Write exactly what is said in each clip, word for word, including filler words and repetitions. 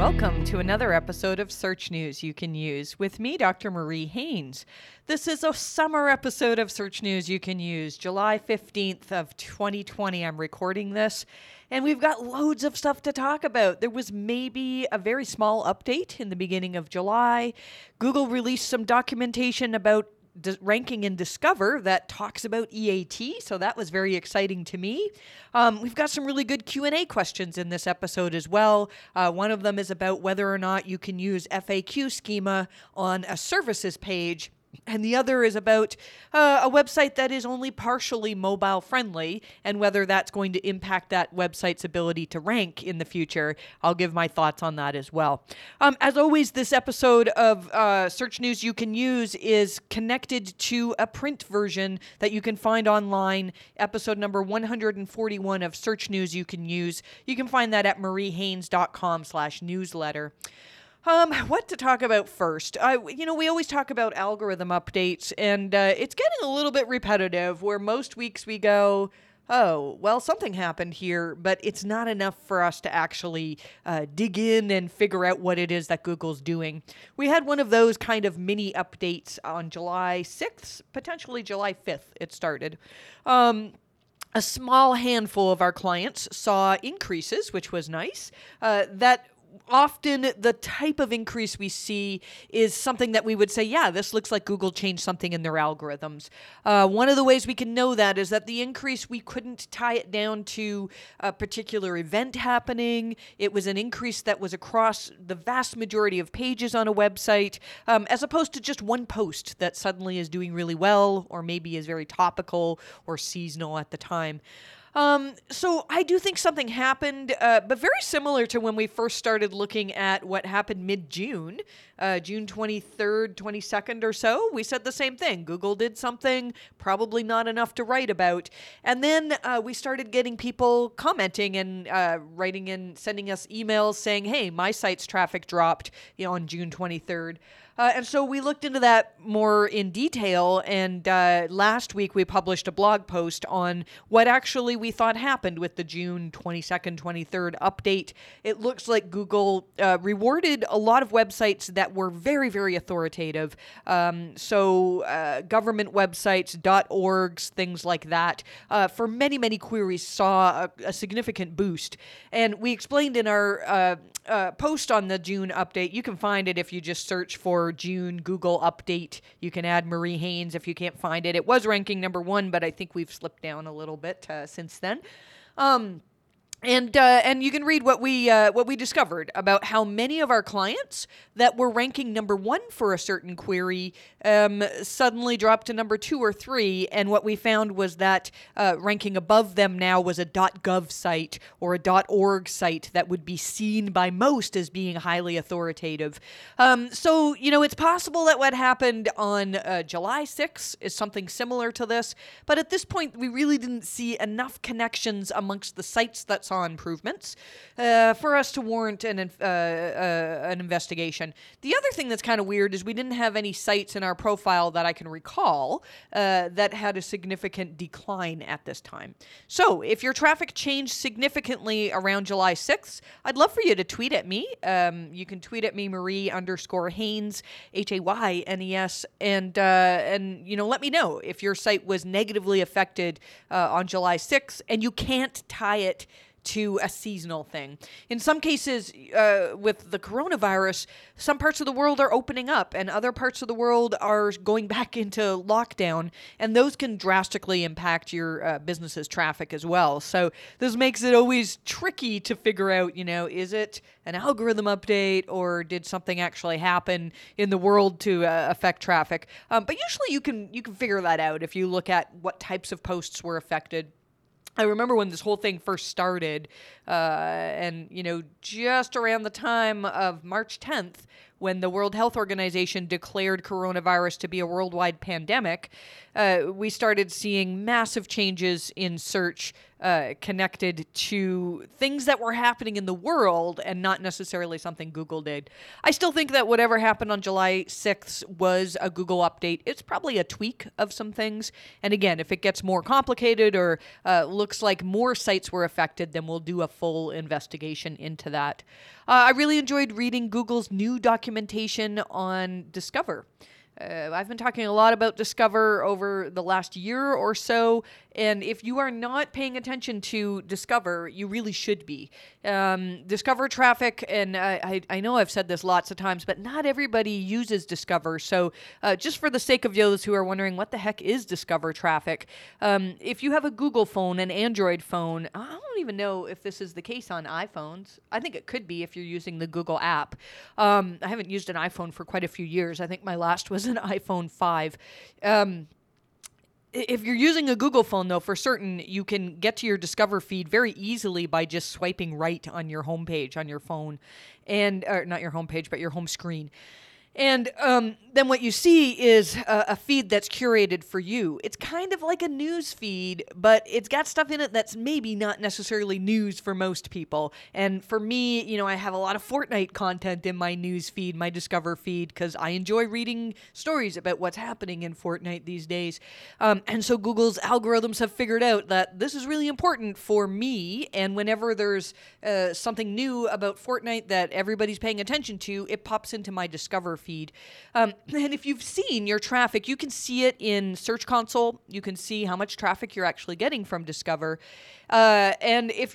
Welcome to another episode of Search News You Can Use with me, Doctor Marie Haynes. This is a summer episode of Search News You Can Use, July fifteenth of twenty twenty. I'm recording this, and we've got loads of stuff to talk about. There was maybe a very small update in the beginning of July. Google released some documentation about ranking in Discover that talks about E A T, so that was very exciting to me. Um, we've got some really good Q and A questions in this episode as well. Uh, one of them is about whether or not you can use F A Q schema on a services page, and the other is about uh, a website that is only partially mobile friendly and whether that's going to impact that website's ability to rank in the future. I'll give my thoughts on that as well. Um, as always, this episode of uh, Search News You Can Use is connected to a print version that you can find online, episode number one forty-one of Search News You Can Use. You can find that at MarieHaines.com slash newsletter. Um, what to talk about first? I, you know, we always talk about algorithm updates, and uh, it's getting a little bit repetitive where most weeks we go, oh, well, something happened here, but it's not enough for us to actually uh, dig in and figure out what it is that Google's doing. We had one of those kind of mini updates on July sixth, potentially July fifth it started. Um... A small handful of our clients saw increases, which was nice. Uh, that often the type of increase we see is something that we would say, yeah, this looks like Google changed something in their algorithms. Uh, one of the ways we can know that is that the increase, we couldn't tie it down to a particular event happening. It was an increase that was across the vast majority of pages on a website, um, as opposed to just one post that suddenly is doing really well or maybe is very topical or seasonal at the time. Um, so I do think something happened, uh, but very similar to when we first started looking at what happened mid-June, uh, June twenty-third, twenty-second or so. We said the same thing. Google did something, probably not enough to write about. And then uh, we started getting people commenting and uh, writing and sending us emails saying, hey, my site's traffic dropped, you know, on June twenty-third. Uh, and so we looked into that more in detail, and uh, last week we published a blog post on what actually we thought happened with the June twenty-second, twenty-third update. It looks like Google uh, rewarded a lot of websites that were very, very authoritative. Um, so uh, government websites, .orgs, things like that, uh, for many, many queries saw a, a significant boost. And we explained in our uh, uh, post on the June update, you can find it if you just search for June Google update. You can add Marie Haynes if you can't find it. It was ranking number one, but I think we've slipped down a little bit uh, since then. Um, and uh, and you can read what we uh, what we discovered about how many of our clients that were ranking number one for a certain query um, suddenly dropped to number two or three. And what we found was that uh, ranking above them now was a .gov site or a .org site that would be seen by most as being highly authoritative. Um, so, you know, it's possible that what happened on uh, July sixth is something similar to this. But at this point, we really didn't see enough connections amongst the sites that saw improvements uh, for us to warrant an, uh, uh, an investigation. The other thing that's kind of weird is we didn't have any sites in our profile that I can recall uh, that had a significant decline at this time. So if your traffic changed significantly around July sixth, I'd love for you to tweet at me. Um, you can tweet at me, Marie underscore Haynes, H A Y N E S, and, uh, and you know, let me know if your site was negatively affected uh, on July sixth and you can't tie it to a seasonal thing. In some cases, uh, with the coronavirus, some parts of the world are opening up and other parts of the world are going back into lockdown, and those can drastically impact your uh, business's traffic as well. So this makes it always tricky to figure out, you know, is it an algorithm update or did something actually happen in the world to uh, affect traffic? Um, but usually you can you can figure that out if you look at what types of posts were affected. I remember when this whole thing first started, uh, and, you know, just around the time of March tenth, when the World Health Organization declared coronavirus to be a worldwide pandemic, uh, we started seeing massive changes in search uh, connected to things that were happening in the world and not necessarily something Google did. I still think that whatever happened on July sixth was a Google update. It's probably a tweak of some things. And again, if it gets more complicated or uh, looks like more sites were affected, then we'll do a full investigation into that. Uh, I really enjoyed reading Google's new documentation on Discover. Uh, I've been talking a lot about Discover over the last year or so, and if you are not paying attention to Discover, you really should be. Um, Discover traffic, and I, I, I know I've said this lots of times, but not everybody uses Discover, so uh, just for the sake of those who are wondering what the heck is Discover traffic, um, if you have a Google phone, an Android phone, I don't even know if this is the case on iPhones. I think it could be if you're using the Google app. Um, I haven't used an iPhone for quite a few years. I think my last was an iPhone five. Um, if you're using a Google phone, though, for certain, you can get to your Discover feed very easily by just swiping right on your homepage, on your phone, and or not your homepage, but your home screen. And um, then what you see is a, a feed that's curated for you. It's kind of like a news feed, but it's got stuff in it that's maybe not necessarily news for most people. And for me, you know, I have a lot of Fortnite content in my news feed, my Discover feed, because I enjoy reading stories about what's happening in Fortnite these days. Um, and so Google's algorithms have figured out that this is really important for me. And whenever there's uh, something new about Fortnite that everybody's paying attention to, it pops into my Discover feed. feed. Um, and if you've seen your traffic, you can see it in Search Console. You can see how much traffic you're actually getting from Discover. Uh, and if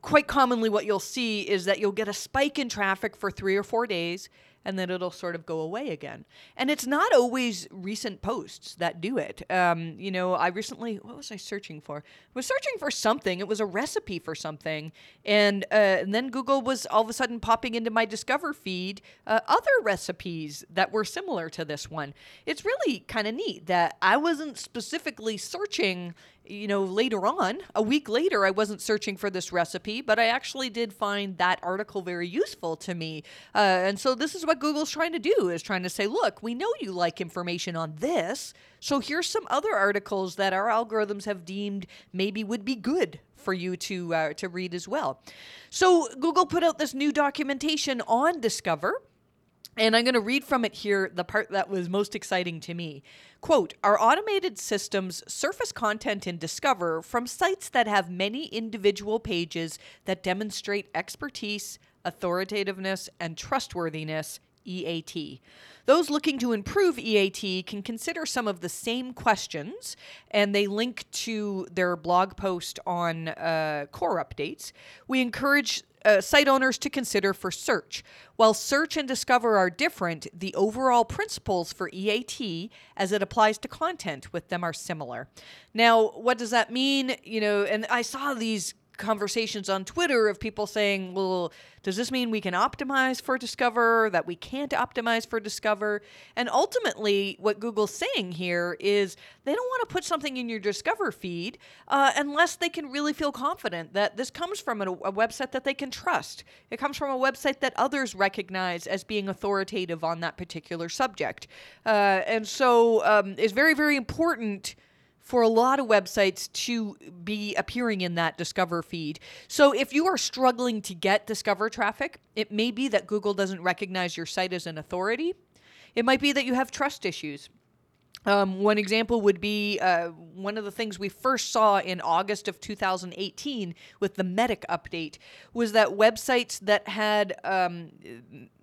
quite commonly what you'll see is that you'll get a spike in traffic for three or four days, and then it'll sort of go away again. And it's not always recent posts that do it. Um, you know, I recently, what was I searching for? I was searching for something. It was a recipe for something. And, uh, and then Google was all of a sudden popping into my Discover feed uh, other recipes that were similar to this one. It's really kind of neat that I wasn't specifically searching, you know, later on, a week later, I wasn't searching for this recipe, but I actually did find that article very useful to me. Uh, and so this is what Google's trying to do, is trying to say, look, we know you like information on this, so here's some other articles that our algorithms have deemed maybe would be good for you to uh, to read as well. So Google put out this new documentation on Discover, and I'm going to read from it here the part that was most exciting to me. Quote, our automated systems surface content in Discover from sites that have many individual pages that demonstrate expertise, authoritativeness, and trustworthiness, E A T. Those looking to improve E A T can consider some of the same questions, and they link to their blog post on uh, core updates. We encourage Uh, site owners to consider for search. While search and Discover are different, the overall principles for E A T as it applies to content with them are similar. Now, what does that mean? You know, and I saw these conversations on Twitter of people saying, well, does this mean we can optimize for Discover, that we can't optimize for Discover? And ultimately, what Google's saying here is they don't want to put something in your Discover feed uh, unless they can really feel confident that this comes from a, a website that they can trust. It comes from a website that others recognize as being authoritative on that particular subject. Uh, and so um, it's very, very important for a lot of websites to be appearing in that Discover feed. So if you are struggling to get Discover traffic, it may be that Google doesn't recognize your site as an authority. It might be that you have trust issues. Um, one example would be uh, one of the things we first saw in August of two thousand eighteen with the Medic update was that websites that had um,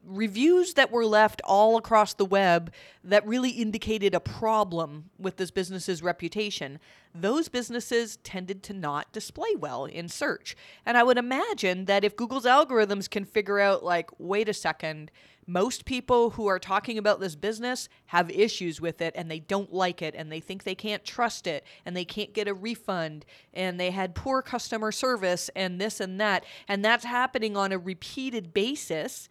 reviews that were left all across the web that really indicated a problem with this business's reputation, those businesses tended to not display well in search. And I would imagine that if Google's algorithms can figure out, like, wait a second, most people who are talking about this business have issues with it, and they don't like it, and they think they can't trust it, and they can't get a refund, and they had poor customer service, and this and that, and that's happening on a repeated basis,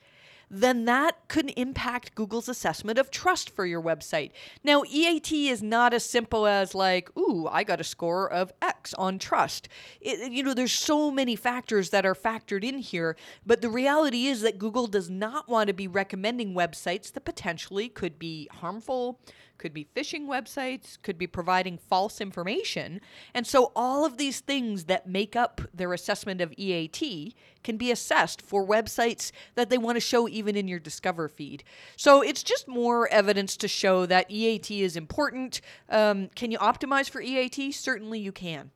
then that could impact Google's assessment of trust for your website. Now, E A T is not as simple as like, ooh, I got a score of X on trust. It, you know, there's so many factors that are factored in here, but the reality is that Google does not want to be recommending websites that potentially could be harmful, could be phishing websites, could be providing false information. And so all of these things that make up their assessment of E A T can be assessed for websites that they want to show even in your Discover feed. So it's just more evidence to show that E A T is important. Um, can you optimize for E A T? Certainly you can.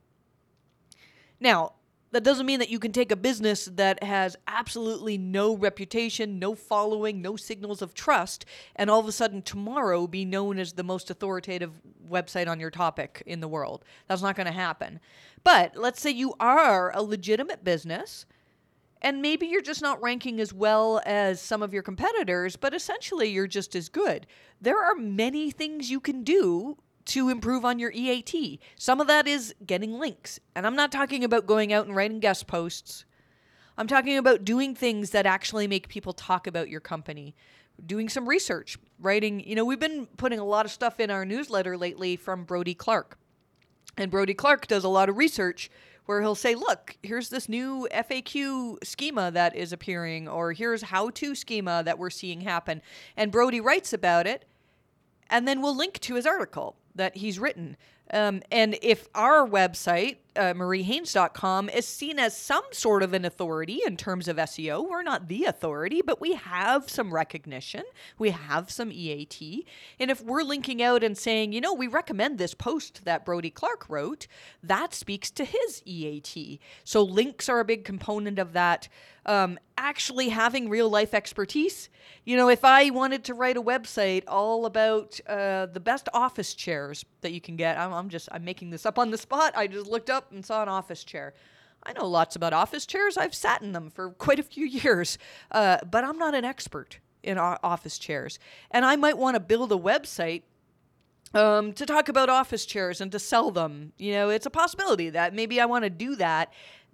Now, that doesn't mean that you can take a business that has absolutely no reputation, no following, no signals of trust, and all of a sudden tomorrow be known as the most authoritative website on your topic in the world. That's not going to happen. But let's say you are a legitimate business, and maybe you're just not ranking as well as some of your competitors, but essentially you're just as good. There are many things you can do to improve on your E A T. Some of that is getting links. And I'm not talking about going out and writing guest posts. I'm talking about doing things that actually make people talk about your company. Doing some research, writing, you know, we've been putting a lot of stuff in our newsletter lately from Brodie Clark. And Brodie Clark does a lot of research where he'll say, look, here's this new F A Q schema that is appearing, or here's how-to schema that we're seeing happen. And Brodie writes about it, and then we'll link to his article that he's written. Um, and if our website, uh, Marie Haines dot com, is seen as some sort of an authority in terms of S E O, we're not the authority, but we have some recognition, we have some E A T. And if we're linking out and saying, you know, we recommend this post that Brodie Clark wrote, that speaks to his E A T. So links are a big component of that. Um, actually having real life expertise. You know, if I wanted to write a website all about uh, the best office chairs that you can get, I'm, I'm just, I'm making this up on the spot. I just looked up and saw an office chair. I know lots about office chairs. I've sat in them for quite a few years, uh, but I'm not an expert in office chairs. And I might want to build a website Um, to talk about office chairs and to sell them. You know, it's a possibility that maybe I want to do that.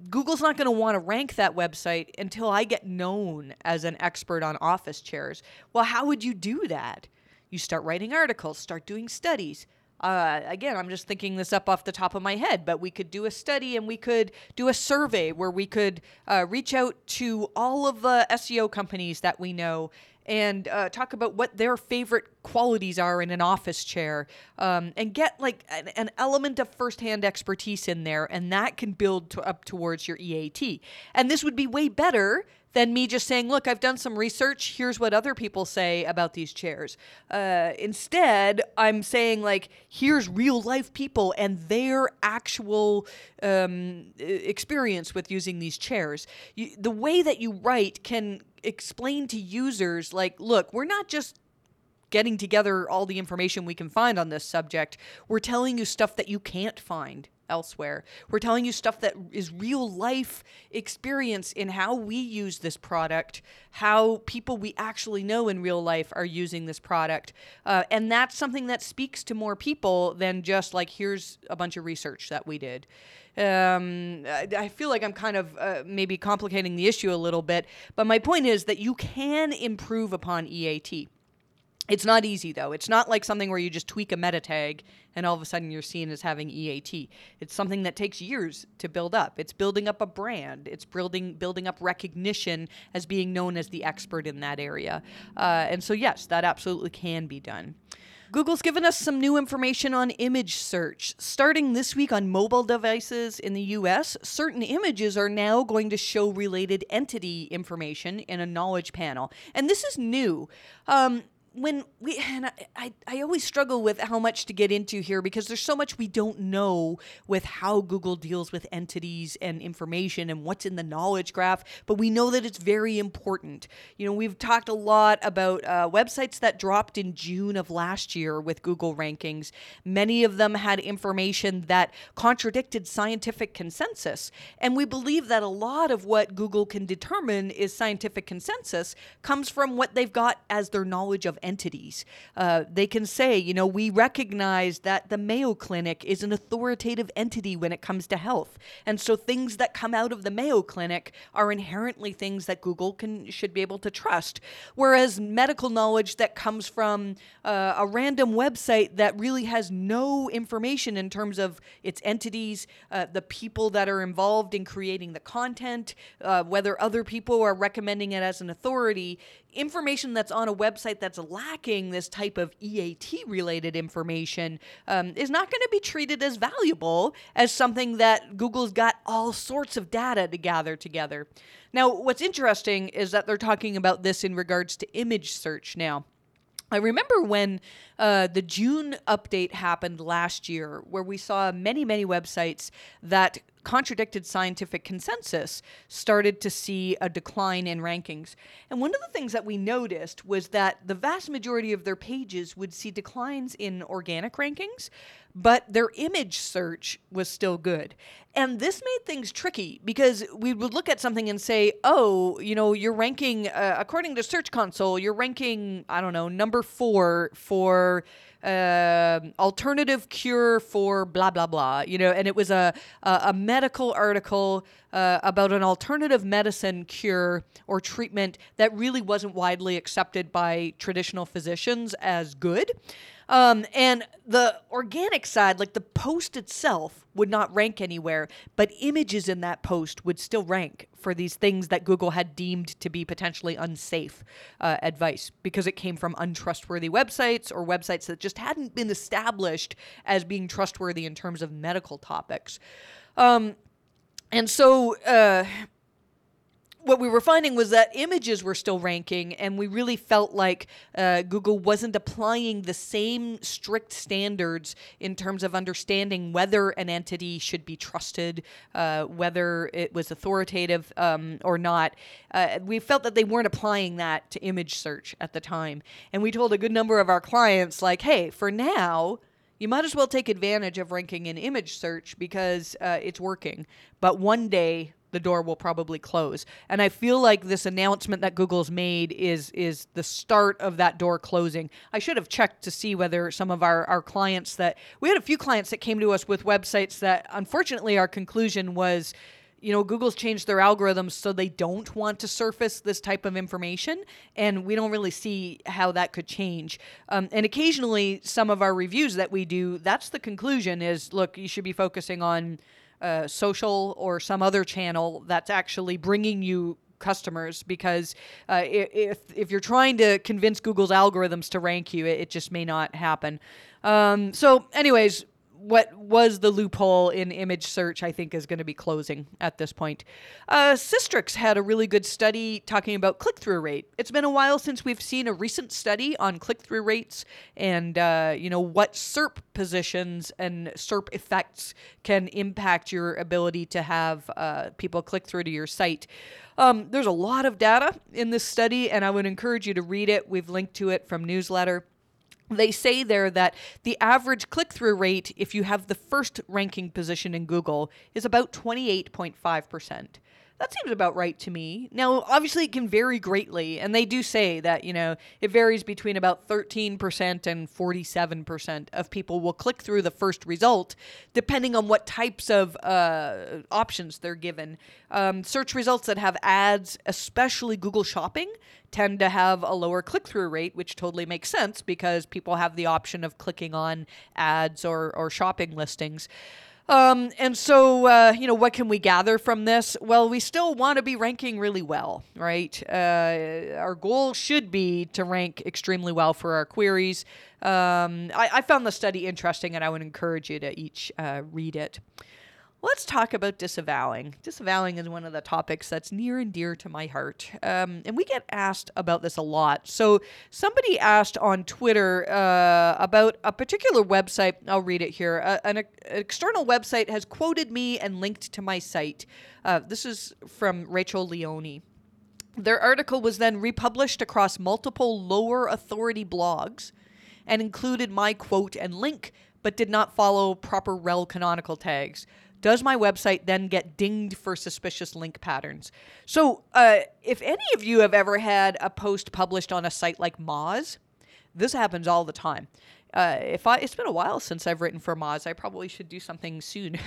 Google's not going to want to rank that website until I get known as an expert on office chairs. Well, how would you do that? You start writing articles, start doing studies. Uh, again, I'm just thinking this up off the top of my head, but we could do a study and we could do a survey where we could uh, reach out to all of the S E O companies that we know and uh, talk about what their favorite qualities are in an office chair, um, and get like an, an element of firsthand expertise in there, and that can build to up towards your E A T. And this would be way better than me just saying, look, I've done some research, here's what other people say about these chairs. Uh, instead, I'm saying like, here's real life people and their actual um, experience with using these chairs. You, the way that you write can explain to users like, look, we're not just getting together all the information we can find on this subject. We're telling you stuff that you can't find elsewhere. We're telling you stuff that is real life experience in how we use this product, how people we actually know in real life are using this product. Uh, and that's something that speaks to more people than just like, here's a bunch of research that we did. Um, I, I feel like I'm kind of uh, maybe complicating the issue a little bit, but my point is that you can improve upon E A T. It's not easy, though. It's not like something where you just tweak a meta tag and all of a sudden you're seen as having E A T. It's something that takes years to build up. It's building up a brand. It's building building up recognition as being known as the expert in that area. Uh, and so, yes, that absolutely can be done. Google's given us some new information on image search. Starting this week on mobile devices in the U S, certain images are now going to show related entity information in a knowledge panel. And this is new. Um, When we and I, I, I always struggle with how much to get into here because there's so much we don't know with how Google deals with entities and information and what's in the knowledge graph, but we know that it's very important. You know, we've talked a lot about uh, websites that dropped in June of last year with Google rankings. Many of them had information that contradicted scientific consensus, and we believe that a lot of what Google can determine is scientific consensus comes from what they've got as their knowledge of entities. Uh, they can say, you know, we recognize that the Mayo Clinic is an authoritative entity when it comes to health. And so things that come out of the Mayo Clinic are inherently things that Google can should be able to trust. Whereas medical knowledge that comes from uh, a random website that really has no information in terms of its entities, uh, the people that are involved in creating the content, uh, whether other people are recommending it as an authority, information that's on a website that's lacking this type of E A T related information um, is not going to be treated as valuable as something that Google's got all sorts of data to gather together. Now, what's interesting is that they're talking about this in regards to image search now. I remember when uh, the June update happened last year, where we saw many, many websites that contradicted scientific consensus started to see a decline in rankings. And one of the things that we noticed was that the vast majority of their pages would see declines in organic rankings, but their image search was still good. And this made things tricky because we would look at something and say, oh, you know, you're ranking, uh, according to Search Console, you're ranking, I don't know, number four for uh, alternative cure for blah, blah, blah, you know, and it was a, a, a medical article uh, about an alternative medicine cure or treatment that really wasn't widely accepted by traditional physicians as good. Um, and the organic side, like the post itself, would not rank anywhere, but images in that post would still rank for these things that Google had deemed to be potentially unsafe uh, advice because it came from untrustworthy websites or websites that just hadn't been established as being trustworthy in terms of medical topics. Um, and so... Uh, What we were finding was that images were still ranking, and we really felt like uh, Google wasn't applying the same strict standards in terms of understanding whether an entity should be trusted, uh, whether it was authoritative um, or not. Uh, we felt that they weren't applying that to image search at the time. And we told a good number of our clients, like, hey, for now, you might as well take advantage of ranking in image search because uh, it's working. But one day, the door will probably close. And I feel like this announcement that Google's made is is the start of that door closing. I should have checked to see whether some of our, our clients that... We had a few clients that came to us with websites that, unfortunately, our conclusion was, you know, Google's changed their algorithms so they don't want to surface this type of information, and we don't really see how that could change. Um, and occasionally, some of our reviews that we do, that's the conclusion is, look, you should be focusing on Uh, social or some other channel that's actually bringing you customers, because uh, if if you're trying to convince Google's algorithms to rank you, it, it just may not happen. Um, so anyways, what was the loophole in image search, I think, is going to be closing at this point. Uh, Sistrix had a really good study talking about click-through rate. It's been a while since we've seen a recent study on click-through rates and, uh, you know, what SERP positions and SERP effects can impact your ability to have uh, people click through to your site. Um, there's a lot of data in this study, and I would encourage you to read it. We've linked to it from newsletter. They say there that the average click-through rate, if you have the first ranking position in Google, is about twenty-eight point five percent. That seems about right to me. Now, obviously, it can vary greatly, and they do say that, you know, it varies between about thirteen percent and forty-seven percent of people will click through the first result, depending on what types of uh, options they're given. Um, search results that have ads, especially Google Shopping, tend to have a lower click-through rate, which totally makes sense because people have the option of clicking on ads or, or shopping listings. Um, and so, uh, you know, what can we gather from this? Well, we still want to be ranking really well, right? Uh, our goal should be to rank extremely well for our queries. Um, I, I found the study interesting, and I would encourage you to each uh, read it. Let's talk about disavowing. Disavowing is one of the topics that's near and dear to my heart. Um, and we get asked about this a lot. So somebody asked on Twitter uh, about a particular website. I'll read it here. Uh, an, an external website has quoted me and linked to my site. Uh, this is from Rachel Leone. Their article was then republished across multiple lower authority blogs and included my quote and link, but did not follow proper rel canonical tags. Does my website then get dinged for suspicious link patterns? So uh, if any of you have ever had a post published on a site like Moz, This happens all the time. Uh, if I, it's been a while since I've written for Moz. I probably should do something soon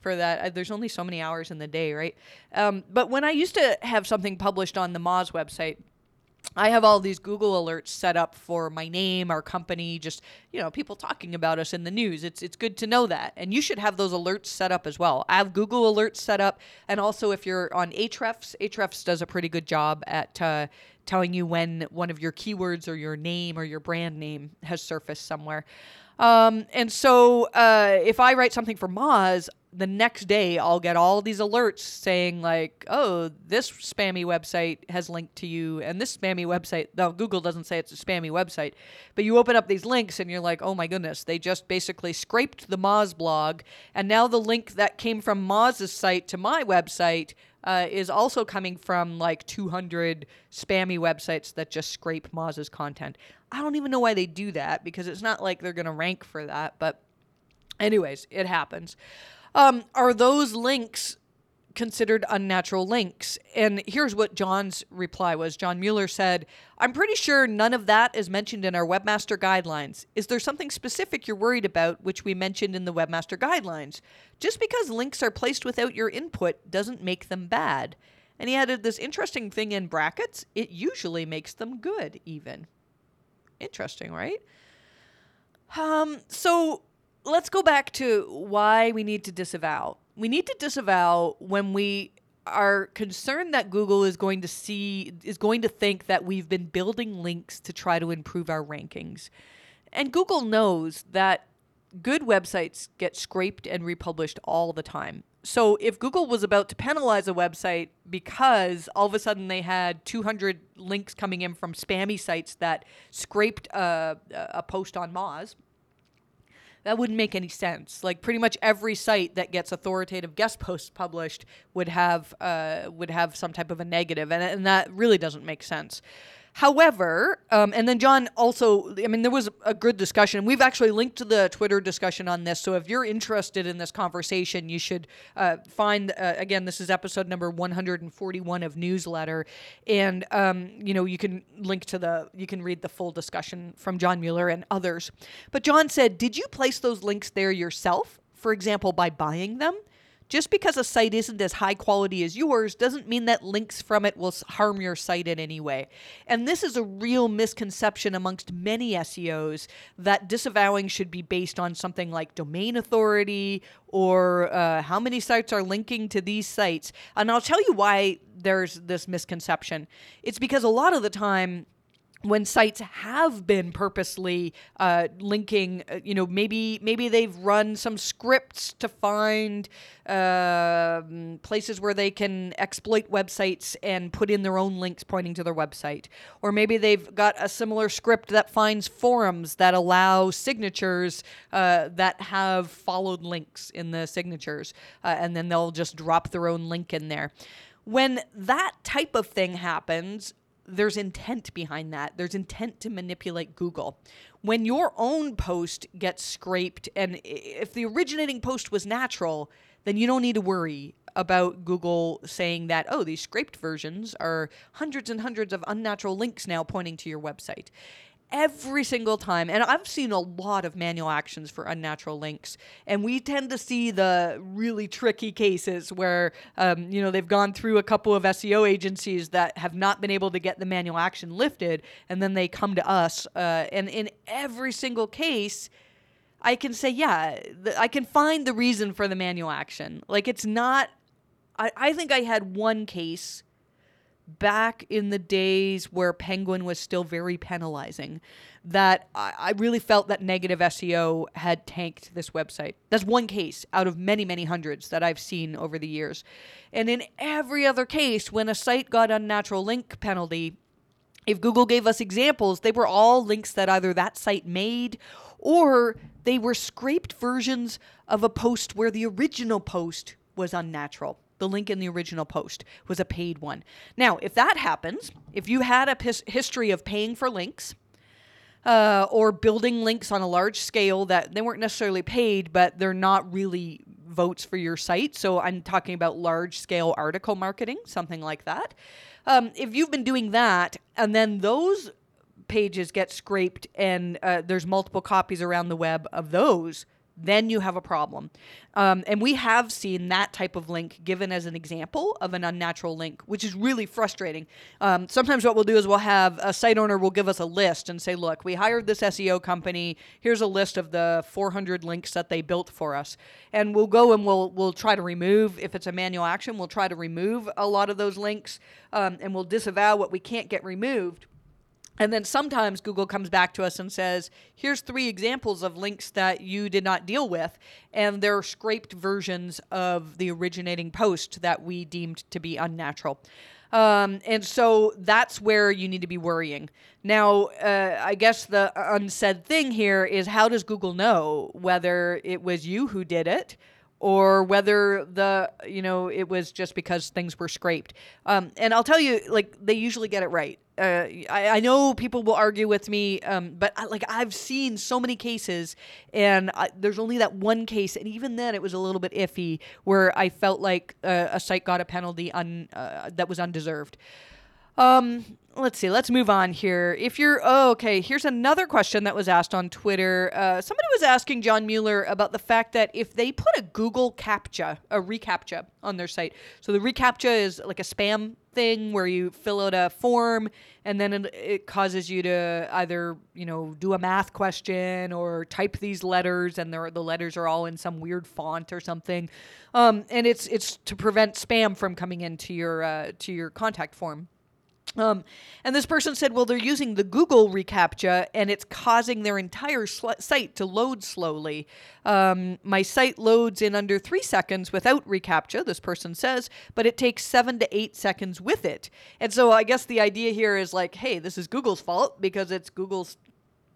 for that. There's only so many hours in the day, right? Um, but when I used to have something published on the Moz website, I have all these Google alerts set up for my name, our company, just, you know, people talking about us in the news. It's it's good to know that. And you should have those alerts set up as well. I have Google alerts set up. And also if you're on Ahrefs, Ahrefs does a pretty good job at uh, telling you when one of your keywords or your name or your brand name has surfaced somewhere. Um, and so uh, if I write something for Moz, the next day I'll get all these alerts saying like, oh, this spammy website has linked to you and this spammy website. Now, Google doesn't say it's a spammy website, but you open up these links and you're like, oh my goodness, they just basically scraped the Moz blog. And now the link that came from Moz's site to my website uh, is also coming from like two hundred spammy websites that just scrape Moz's content. I don't even know why they do that because it's not like they're going to rank for that. But anyways, it happens. Um, are those links considered unnatural links? And here's what John's reply was. John Mueller said, I'm pretty sure none of that is mentioned in our webmaster guidelines. Is there something specific you're worried about, which we mentioned in the webmaster guidelines? Just because links are placed without your input doesn't make them bad. And he added this interesting thing in brackets. It usually makes them good, even. Interesting, right? Um, so... Let's go back to why we need to disavow. We need to disavow when we are concerned that Google is going to see, is going to think that we've been building links to try to improve our rankings. And Google knows that good websites get scraped and republished all the time. So if Google was about to penalize a website because all of a sudden they had two hundred links coming in from spammy sites that scraped a, a post on Moz, that wouldn't make any sense. Like pretty much every site that gets authoritative guest posts published would have uh, would have some type of a negative, and, and that really doesn't make sense. However, um, and then John also, I mean, there was a good discussion. We've actually linked to the Twitter discussion on this. So if you're interested in this conversation, you should uh, find, uh, again, this is episode number one forty-one of newsletter. And, um, you know, you can link to the, you can read the full discussion from John Mueller and others. But John said, did you place those links there yourself? For example, by buying them? Just because a site isn't as high quality as yours doesn't mean that links from it will harm your site in any way. And this is a real misconception amongst many S E Os that disavowing should be based on something like domain authority or uh, how many sites are linking to these sites. And I'll tell you why there's this misconception. It's because a lot of the time, when sites have been purposely uh, linking, uh, you know, maybe maybe they've run some scripts to find uh, places where they can exploit websites and put in their own links pointing to their website. Or maybe they've got a similar script that finds forums that allow signatures uh, that have followed links in the signatures. Uh, and then they'll just drop their own link in there. When that type of thing happens, there's intent behind that. There's intent to manipulate Google. When your own post gets scraped, and if the originating post was natural, then you don't need to worry about Google saying that, oh, these scraped versions are hundreds and hundreds of unnatural links now pointing to your website. Every single time, and I've seen a lot of manual actions for unnatural links, and we tend to see the really tricky cases where, um, you know, they've gone through a couple of S E O agencies that have not been able to get the manual action lifted, and then they come to us, uh, and in every single case, I can say, yeah, th- I can find the reason for the manual action. Like, it's not, I, I think I had one case back in the days where Penguin was still very penalizing, that I, I really felt that negative S E O had tanked this website. That's one case out of many, many hundreds that I've seen over the years. And in every other case, when a site got unnatural link penalty, if Google gave us examples, they were all links that either that site made or they were scraped versions of a post where the original post was unnatural. The link in the original post was a paid one. Now, if that happens, if you had a pis- history of paying for links uh, or building links on a large scale that they weren't necessarily paid, but they're not really votes for your site. So I'm talking about large scale article marketing, something like that. Um, if you've been doing that and then those pages get scraped and uh, there's multiple copies around the web of those, then you have a problem. Um, and we have seen that type of link given as an example of an unnatural link, which is really frustrating. Um, sometimes what we'll do is we'll have a site owner will give us a list and say, look, we hired this S E O company. Here's a list of the four hundred links that they built for us. And we'll go and we'll we'll try to remove, if it's a manual action, we'll try to remove a lot of those links, um, and we'll disavow what we can't get removed. And then sometimes Google comes back to us and says, here's three examples of links that you did not deal with, and they're scraped versions of the originating post that we deemed to be unnatural. Um, and so that's where you need to be worrying. Now, uh, I guess the unsaid thing here is, how does Google know whether it was you who did it, or whether the, you know, it was just because things were scraped? Um, and I'll tell you, like, they usually get it right. Uh, I, I know people will argue with me, um, but I, like I've seen so many cases, and I, there's only that one case, and even then it was a little bit iffy, where I felt like uh, a site got a penalty un, uh, that was undeserved. Um, let's see. Let's move on here. If you're, oh, okay, here's another question that was asked on Twitter. Uh, somebody was asking John Mueller about the fact that if they put a Google CAPTCHA, a reCAPTCHA on their site, so the reCAPTCHA is like a spam thing where you fill out a form and then it, it causes you to either, you know, do a math question or type these letters, and the letters are all in some weird font or something. Um, and it's it's to prevent spam from coming into your uh, to your contact form. Um, and this person said, well, they're using the Google reCAPTCHA, and it's causing their entire sl- site to load slowly. Um, my site loads in under three seconds without reCAPTCHA, this person says, but it takes seven to eight seconds with it. And so I guess the idea here is like, hey, this is Google's fault because it's Google's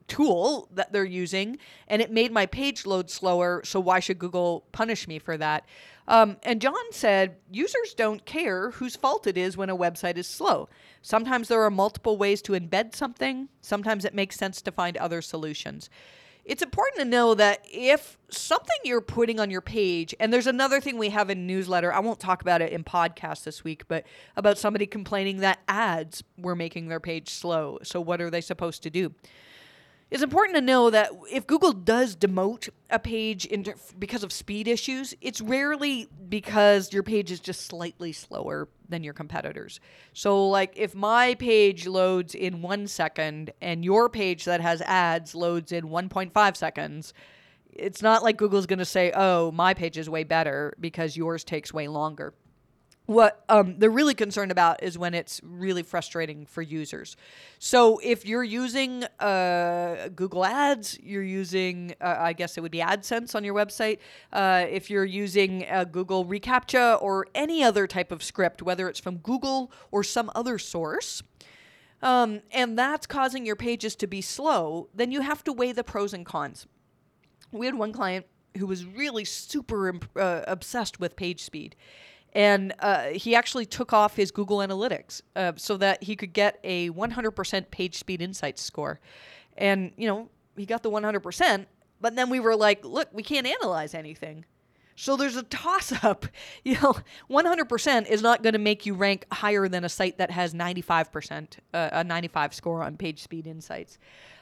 tool that they're using, and it made my page load slower, so why should Google punish me for that? Um, and John said, users don't care whose fault it is when a website is slow. Sometimes there are multiple ways to embed something. Sometimes it makes sense to find other solutions. It's important to know that if something you're putting on your page, and there's another thing we have in newsletter, I won't talk about it in podcast this week, but about somebody complaining that ads were making their page slow. So what are they supposed to do? It's important to know that if Google does demote a page into, because of speed issues, it's rarely because your page is just slightly slower than your competitors. So, like, if my page loads in one second and your page that has ads loads in one point five seconds, it's not like Google's going to say, oh, my page is way better because yours takes way longer. What um, they're really concerned about is when it's really frustrating for users. So if you're using uh, Google Ads, you're using, uh, I guess it would be AdSense on your website. Uh, if you're using a Google reCAPTCHA or any other type of script, whether it's from Google or some other source, um, and that's causing your pages to be slow, then you have to weigh the pros and cons. We had one client who was really super imp- uh, obsessed with page speed. And uh, he actually took off his Google Analytics uh, so that he could get a one hundred percent PageSpeed Insights score. And, you know, he got the one hundred percent, but then we were like, look, we can't analyze anything. So there's a toss-up. You know, one hundred percent is not going to make you rank higher than a site that has ninety-five percent, uh, a ninety-five score on PageSpeed Insights.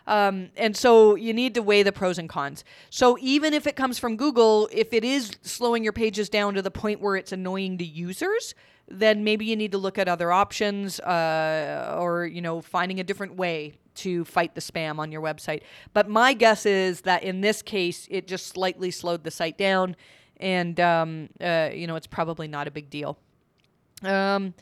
Um, and so you need to weigh the pros and cons. So even if it comes from Google, if it is slowing your pages down to the point where it's annoying to users, then maybe you need to look at other options uh, or, you know, finding a different way to fight the spam on your website. But my guess is that in this case, it just slightly slowed the site down. And, um, uh, you know, it's probably not a big deal. Um,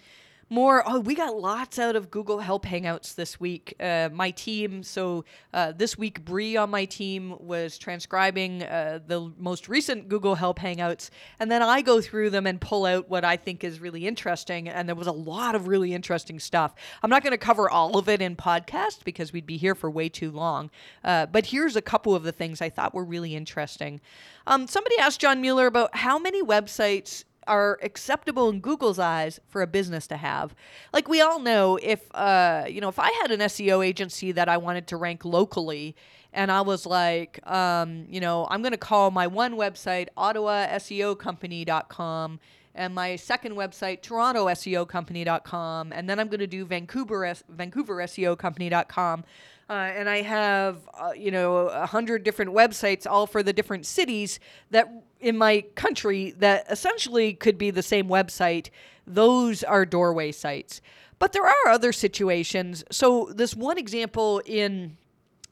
more, oh, we got lots out of Google Help Hangouts this week. Uh, my team, so uh, this week, Bree on my team was transcribing uh, the most recent Google Help Hangouts. And then I go through them and pull out what I think is really interesting. And there was a lot of really interesting stuff. I'm not going to cover all of it in podcast because we'd be here for way too long. Uh, but here's a couple of the things I thought were really interesting. Um, somebody asked John Mueller about how many websites are acceptable in Google's eyes for a business to have. Like, we all know, if uh, you know, if I had an S E O agency that I wanted to rank locally, and I was like, um, you know, I'm going to call my one website Ottawa S E O Company dot com, and my second website Toronto S E O Company dot com, and then I'm going to do Vancouver Vancouver S E O Company dot com. uh, and I have uh, you know a hundred different websites, all for the different cities that in my country that essentially could be the same website. Those are doorway sites, but there are other situations. So this one example in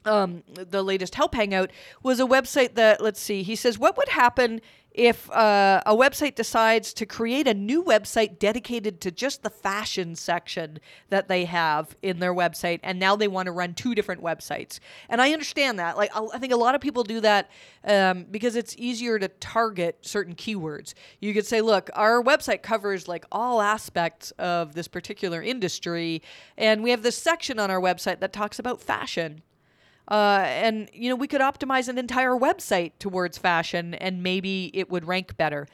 um, the latest Help Hangout was a website that, let's see, he says, what would happen if uh, a website decides to create a new website dedicated to just the fashion section that they have in their website, and now they want to run two different websites? And I understand that. Like, I think a lot of people do that um, because it's easier to target certain keywords. You could say, look, our website covers like all aspects of this particular industry, and we have this section on our website that talks about fashion. Uh, and, you know, we could optimize an entire website towards fashion and maybe it would rank better.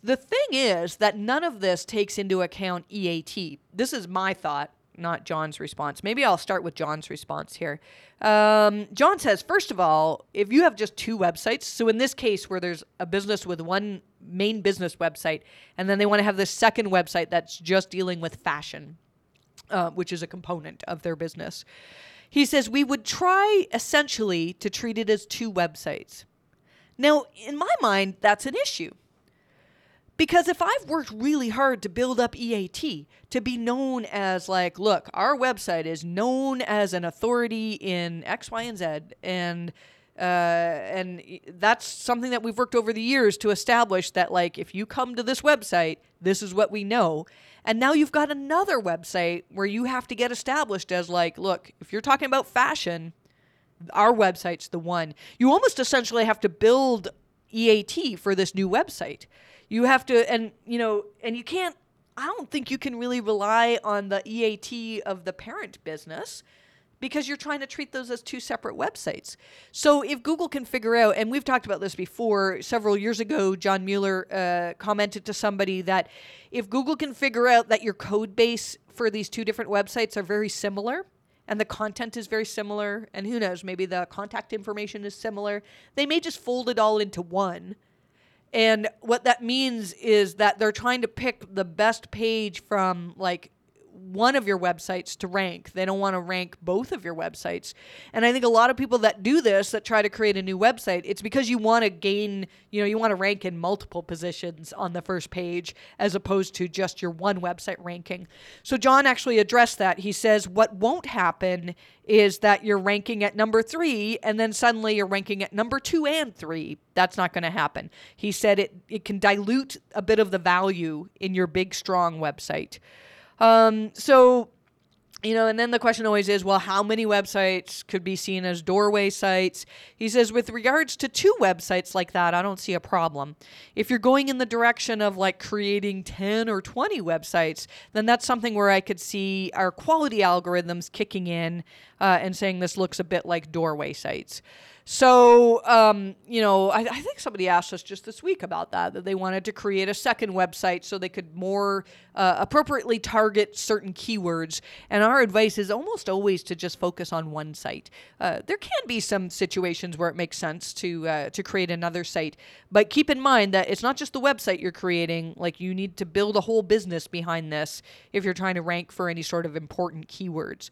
The thing is that none of this takes into account E A T. This is my thought, not John's response. Maybe I'll start with John's response here. Um, John says, first of all, if you have just two websites, so in this case where there's a business with one main business website, and then they want to have this second website that's just dealing with fashion, uh, which is a component of their business. He says, we would try, essentially, to treat it as two websites. Now, in my mind, that's an issue. Because if I've worked really hard to build up E A T, to be known as, like, look, our website is known as an authority in X, Y, and Z, and uh, and that's something that we've worked over the years to establish that, like, if you come to this website, this is what we know. And now you've got another website where you have to get established as like, look, if you're talking about fashion, our website's the one. You almost essentially have to build E A T for this new website. You have to, and you know, and you can't, I don't think you can really rely on the E A T of the parent business because you're trying to treat those as two separate websites. So if Google can figure out, and we've talked about this before, several years ago, John Mueller uh, commented to somebody that if Google can figure out that your code base for these two different websites are very similar, and the content is very similar, and who knows, maybe the contact information is similar, they may just fold it all into one. And what that means is that they're trying to pick the best page from, like, one of your websites to rank. They don't want to rank both of your websites. And I think a lot of people that do this, that try to create a new website, it's because you want to gain, you know, you want to rank in multiple positions on the first page as opposed to just your one website ranking. So John actually addressed that. He says, what won't happen is that you're ranking at number three and then suddenly you're ranking at number two and three. That's not going to happen. He said it, it can dilute a bit of the value in your big, strong website. Um, so, you know, and then the question always is, well, how many websites could be seen as doorway sites? He says, with regards to two websites like that, I don't see a problem. If you're going in the direction of like creating ten or twenty websites, then that's something where I could see our quality algorithms kicking in uh, and saying this looks a bit like doorway sites. So, um, you know, I, I think somebody asked us just this week about that, that they wanted to create a second website so they could more uh, appropriately target certain keywords. And our advice is almost always to just focus on one site. Uh, there can be some situations where it makes sense to uh, to create another site. But keep in mind that it's not just the website you're creating. Like, you need to build a whole business behind this if you're trying to rank for any sort of important keywords.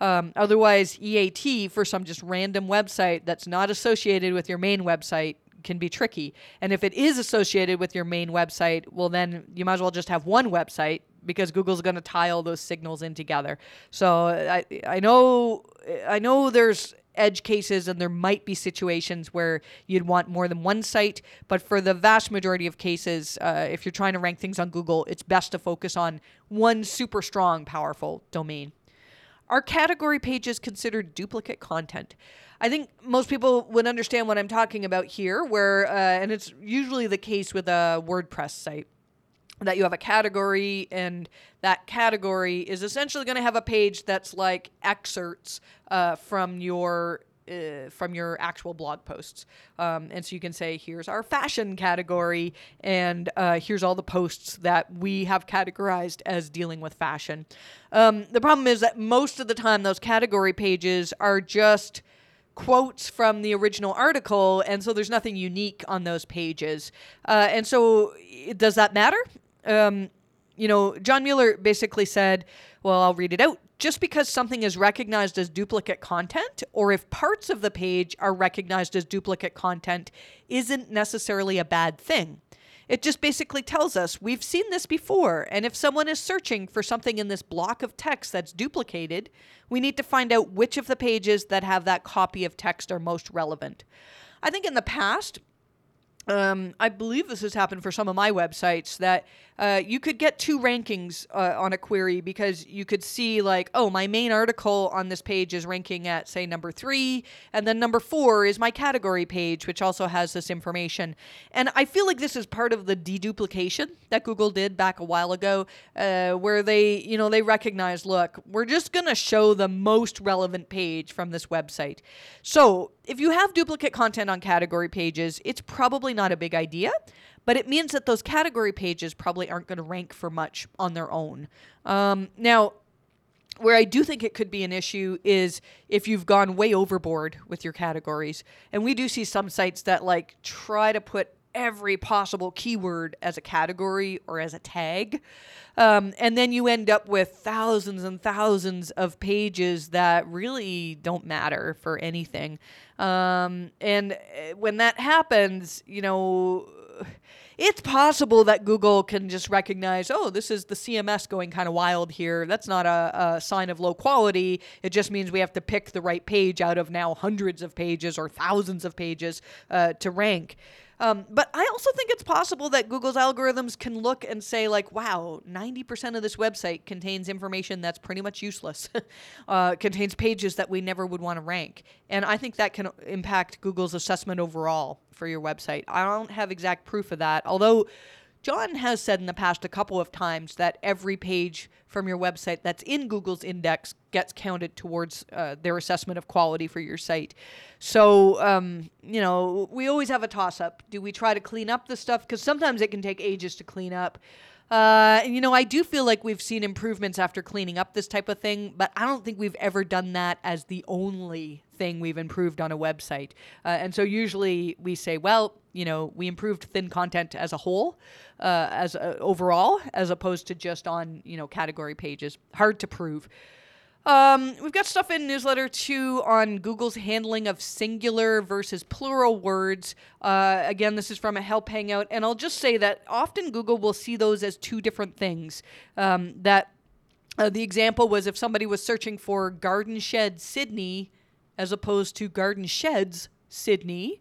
Um, otherwise, E A T for some just random website that's not associated with your main website can be tricky. And if it is associated with your main website, well, then you might as well just have one website because Google's going to tie all those signals in together. So I, I know, I know there's edge cases and there might be situations where you'd want more than one site, but for the vast majority of cases, uh, if you're trying to rank things on Google, it's best to focus on one super strong, powerful domain. Are category pages considered duplicate content? I think most people would understand what I'm talking about here, where, uh, and it's usually the case with a WordPress site, that you have a category, and that category is essentially going to have a page that's like excerpts uh, from your Uh, from your actual blog posts. Um, and so you can say, here's our fashion category, and uh, here's all the posts that we have categorized as dealing with fashion. Um, the problem is that most of the time those category pages are just quotes from the original article, and so there's nothing unique on those pages. Uh, and so does that matter? Um, you know, John Mueller basically said, well, I'll read it out just because something is recognized as duplicate content, or if parts of the page are recognized as duplicate content, isn't necessarily a bad thing. It just basically tells us we've seen this before, and if someone is searching for something in this block of text that's duplicated, we need to find out which of the pages that have that copy of text are most relevant. I think in the past, um, I believe this has happened for some of my websites, that uh, you could get two rankings uh, on a query because you could see like, oh, my main article on this page is ranking at, say, number three, and then number four is my category page, which also has this information. And I feel like this is part of the deduplication that Google did back a while ago, uh, where they, you know, they recognize, look, we're just going to show the most relevant page from this website. So if you have duplicate content on category pages, it's probably not a big idea, but it means that those category pages probably aren't going to rank for much on their own. Um, now, where I do think it could be an issue is if you've gone way overboard with your categories. And we do see some sites that like try to put every possible keyword as a category or as a tag. Um, and then you end up with thousands and thousands of pages that really don't matter for anything. Um, and when that happens, you know, it's possible that Google can just recognize, oh, this is the C M S going kind of wild here. That's not a, a sign of low quality. It just means we have to pick the right page out of now hundreds of pages or thousands of pages uh, to rank. Um, but I also think it's possible that Google's algorithms can look and say like, wow, ninety percent of this website contains information that's pretty much useless, uh, contains pages that we never would want to rank. And I think that can impact Google's assessment overall for your website. I don't have exact proof of that, although John has said in the past a couple of times that every page from your website that's in Google's index gets counted towards uh, their assessment of quality for your site. So, um, you know, we always have a toss-up. Do we try to clean up the stuff? Because sometimes it can take ages to clean up. Uh, and, you know, I do feel like we've seen improvements after cleaning up this type of thing, but I don't think we've ever done that as the only thing we've improved on a website. Uh, and so usually we say, well, you know, we improved thin content as a whole, uh, as uh, overall, as opposed to just on, you know, category pages. Hard to prove. Um, we've got stuff in newsletter two on Google's handling of singular versus plural words. Uh, again, this is from a help hangout. And I'll just say that often Google will see those as two different things. Um, that uh, the example was if somebody was searching for garden shed Sydney as opposed to garden sheds Sydney,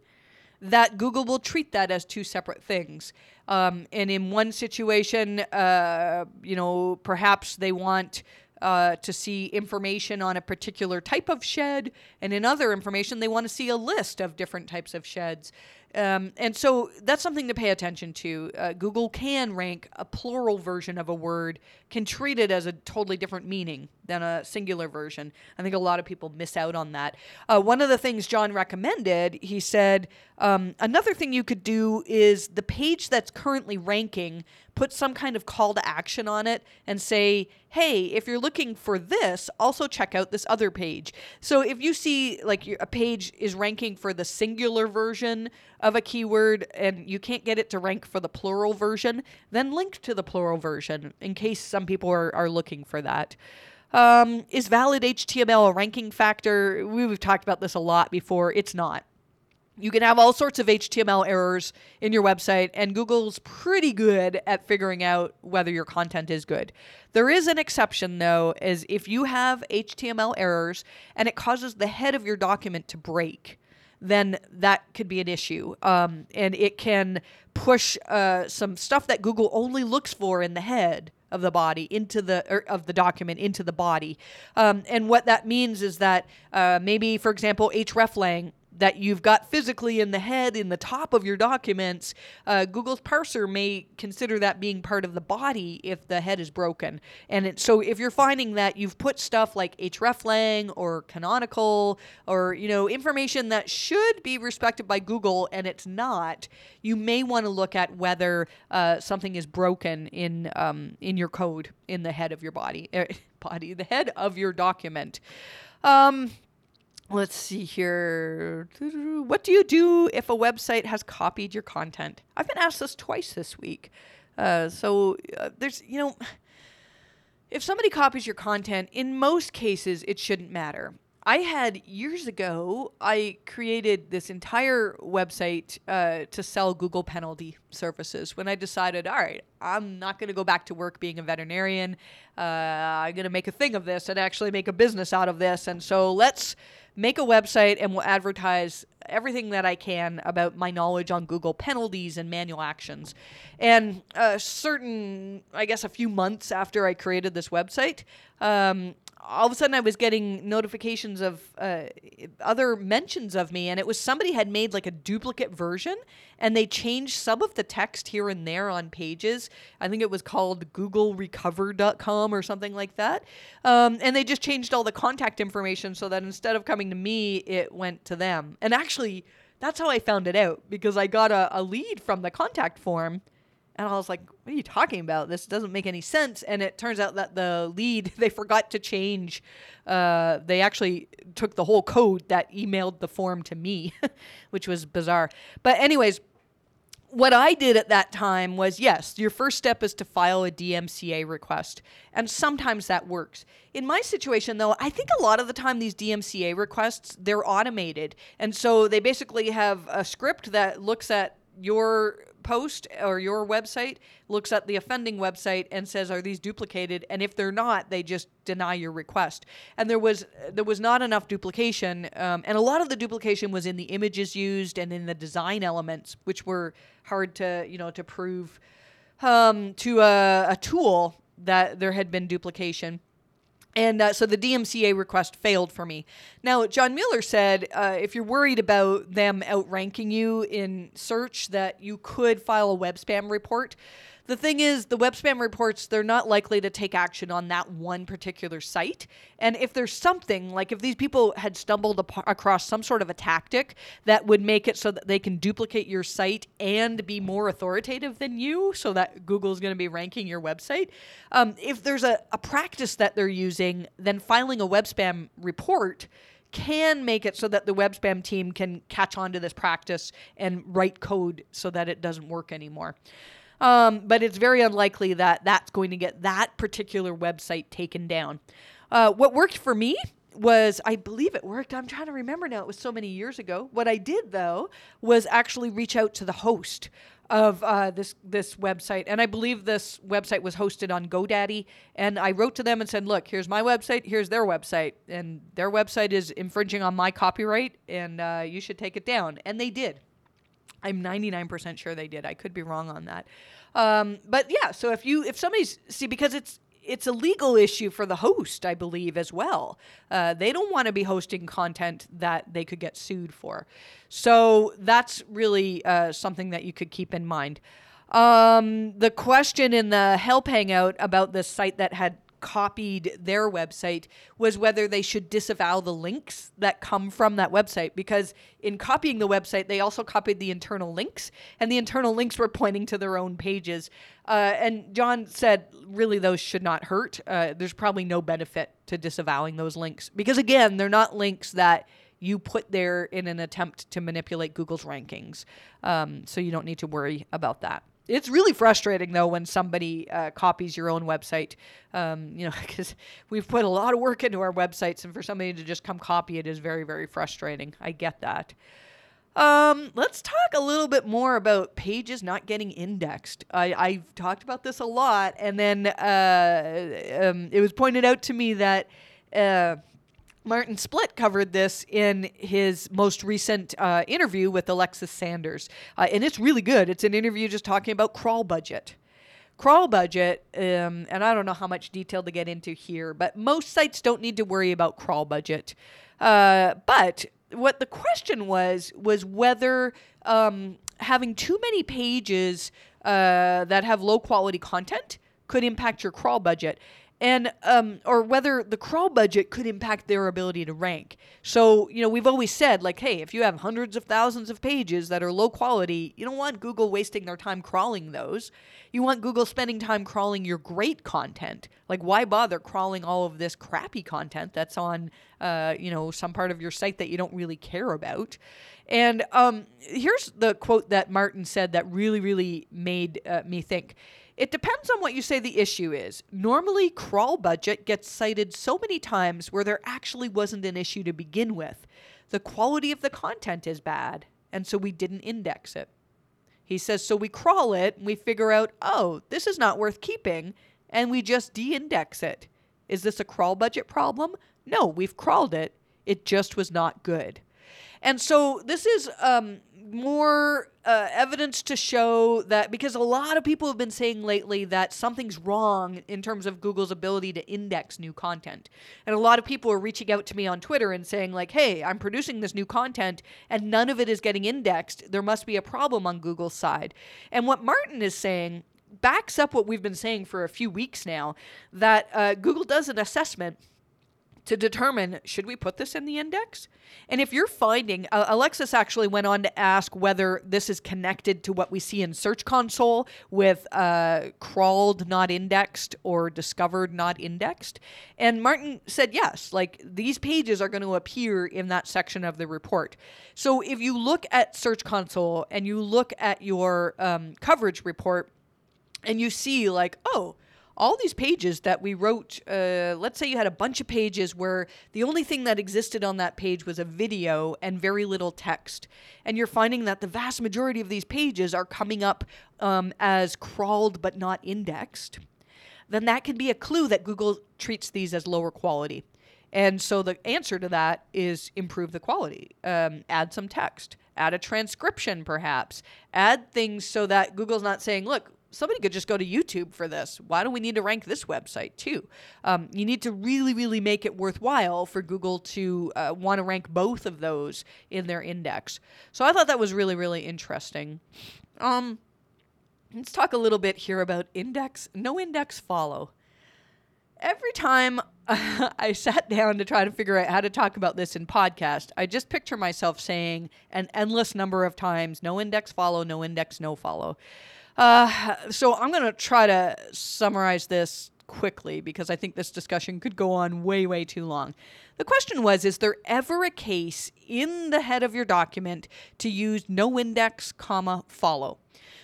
that Google will treat that as two separate things. Um, and in one situation, uh, you know, perhaps they want Uh, to see information on a particular type of shed, and in other information, they want to see a list of different types of sheds. Um, and so that's something to pay attention to. Uh, Google can rank a plural version of a word, can treat it as a totally different meaning than a singular version. I think a lot of people miss out on that. Uh, one of the things John recommended, he said, um, another thing you could do is the page that's currently ranking, put some kind of call to action on it and say, hey, if you're looking for this, also check out this other page. So if you see like a page is ranking for the singular version of a keyword and you can't get it to rank for the plural version, then link to the plural version in case some people are, are looking for that. Um, is valid H T M L a ranking factor? We've talked about this a lot before. It's not. You can have all sorts of H T M L errors in your website, and Google's pretty good at figuring out whether your content is good. There is an exception, though, is if you have H T M L errors and it causes the head of your document to break, then that could be an issue. Um, and it can push uh, some stuff that Google only looks for in the head of the body into the or of the document into the body. Um, and what that means is that uh, maybe, for example, hreflang, that you've got physically in the head, in the top of your documents, uh, Google's parser may consider that being part of the body if the head is broken. And it, so if you're finding that you've put stuff like hreflang or canonical or, you know, information that should be respected by Google and it's not, you may want to look at whether uh, something is broken in um, in your code, in the head of your body, er, body, the head of your document. Um, Let's see here. What do you do if a website has copied your content? I've been asked this twice this week. Uh, so uh, there's, you know, If somebody copies your content, in most cases, it shouldn't matter. I had, years ago, I created this entire website uh, to sell Google penalty services when I decided, all right, I'm not going to go back to work being a veterinarian. Uh, I'm going to make a thing of this and actually make a business out of this. And so let's make a website and we'll advertise everything that I can about my knowledge on Google penalties and manual actions. And a certain, I guess a few months after I created this website, um, all of a sudden I was getting notifications of uh, other mentions of me, and it was somebody had made like a duplicate version, and they changed some of the text here and there on pages. I think it was called Google Recover dot com or something like that. Um, and they just changed all the contact information so that instead of coming to me, it went to them. And actually, that's how I found it out, because I got a, a lead from the contact form. And I was like, what are you talking about? This doesn't make any sense. And it turns out that the lead, they forgot to change. Uh, they actually took the whole code that emailed the form to me, which was bizarre. But anyways, what I did at that time was, yes, your first step is to file a D M C A request. And sometimes that works. In my situation, though, I think a lot of the time these D M C A requests, they're automated. And so they basically have a script that looks at your post or your website, looks at the offending website and says, are these duplicated? And if they're not, they just deny your request. And there was there was not enough duplication. Um, and a lot of the duplication was in the images used and in the design elements, which were hard to, you know, to prove um, to a, a tool that there had been duplication. And uh, so the D M C A request failed for me. Now, John Mueller said, uh, if you're worried about them outranking you in search, that you could file a web spam report. The thing is, the web spam reports, they're not likely to take action on that one particular site. And if there's something, like if these people had stumbled ap- across some sort of a tactic that would make it so that they can duplicate your site and be more authoritative than you, so that Google's going to be ranking your website, um, if there's a, a practice that they're using, then filing a web spam report can make it so that the web spam team can catch on to this practice and write code so that it doesn't work anymore. Um, but it's very unlikely that that's going to get that particular website taken down. Uh, what worked for me was, I believe it worked. I'm trying to remember now. It was so many years ago. What I did, though, was actually reach out to the host of uh, this this website. And I believe this website was hosted on GoDaddy. And I wrote to them and said, look, here's my website. Here's their website. And their website is infringing on my copyright. And uh, you should take it down. And they did. I'm ninety-nine percent sure they did. I could be wrong on that. Um, but yeah, so if you if somebody's, see, because it's it's a legal issue for the host, I believe, as well. Uh, they don't want to be hosting content that they could get sued for. So that's really uh, something that you could keep in mind. Um, the question in the help hangout about this site that had copied their website was whether they should disavow the links that come from that website, because in copying the website, they also copied the internal links, and the internal links were pointing to their own pages. Uh, and John said, really, those should not hurt. Uh, there's probably no benefit to disavowing those links, because again, they're not links that you put there in an attempt to manipulate Google's rankings. Um, so you don't need to worry about that. It's really frustrating, though, when somebody uh, copies your own website, um, you know, because we've put a lot of work into our websites, and for somebody to just come copy it is very, very frustrating. I get that. Um, let's talk a little bit more about pages not getting indexed. I, I've talked about this a lot, and then uh, um, it was pointed out to me that uh, Martin Splitt covered this in his most recent uh, interview with Alexis Sanders. Uh, and it's really good. It's an interview just talking about crawl budget. Crawl budget, um, and I don't know how much detail to get into here, but most sites don't need to worry about crawl budget. Uh, but what the question was, was whether um, having too many pages uh, that have low quality content could impact your crawl budget. And um, or whether the crawl budget could impact their ability to rank. So, you know, we've always said, like, hey, if you have hundreds of thousands of pages that are low quality, you don't want Google wasting their time crawling those. You want Google spending time crawling your great content. Like, why bother crawling all of this crappy content that's on, uh, you know, some part of your site that you don't really care about? And um, here's the quote that Martin said that really, really made uh, me think. It depends on what you say the issue is. Normally, crawl budget gets cited so many times where there actually wasn't an issue to begin with. The quality of the content is bad, and so we didn't index it. He says, so we crawl it, and we figure out, oh, this is not worth keeping, and we just de-index it. Is this a crawl budget problem? No, we've crawled it. It just was not good. And so this is um, more uh, evidence to show that, because a lot of people have been saying lately that something's wrong in terms of Google's ability to index new content. And a lot of people are reaching out to me on Twitter and saying like, hey, I'm producing this new content and none of it is getting indexed. There must be a problem on Google's side. And what Martin is saying backs up what we've been saying for a few weeks now, that uh, Google does an assessment to determine, should we put this in the index? And if you're finding, uh, Alexis actually went on to ask whether this is connected to what we see in Search Console with uh, crawled not indexed or discovered not indexed. And Martin said yes, like these pages are going to appear in that section of the report. So if you look at Search Console and you look at your um, coverage report and you see like, oh, all these pages that we wrote, uh, let's say you had a bunch of pages where the only thing that existed on that page was a video and very little text. And you're finding that the vast majority of these pages are coming up um, as crawled but not indexed. Then that can be a clue that Google treats these as lower quality. And so the answer to that is improve the quality, um, add some text, add a transcription perhaps, add things so that Google's not saying, look, somebody could just go to YouTube for this. Why do we need to rank this website too? Um, you need to really, really make it worthwhile for Google to uh, want to rank both of those in their index. So I thought that was really, really interesting. Um, let's talk a little bit here about index. No index follow. Every time uh, I sat down to try to figure out how to talk about this in podcast, I just picture myself saying an endless number of times, no index follow, no index, no follow. Uh, so I'm going to try to summarize this quickly because I think this discussion could go on way, way too long. The question was, is there ever a case in the head of your document to use no index, comma, follow?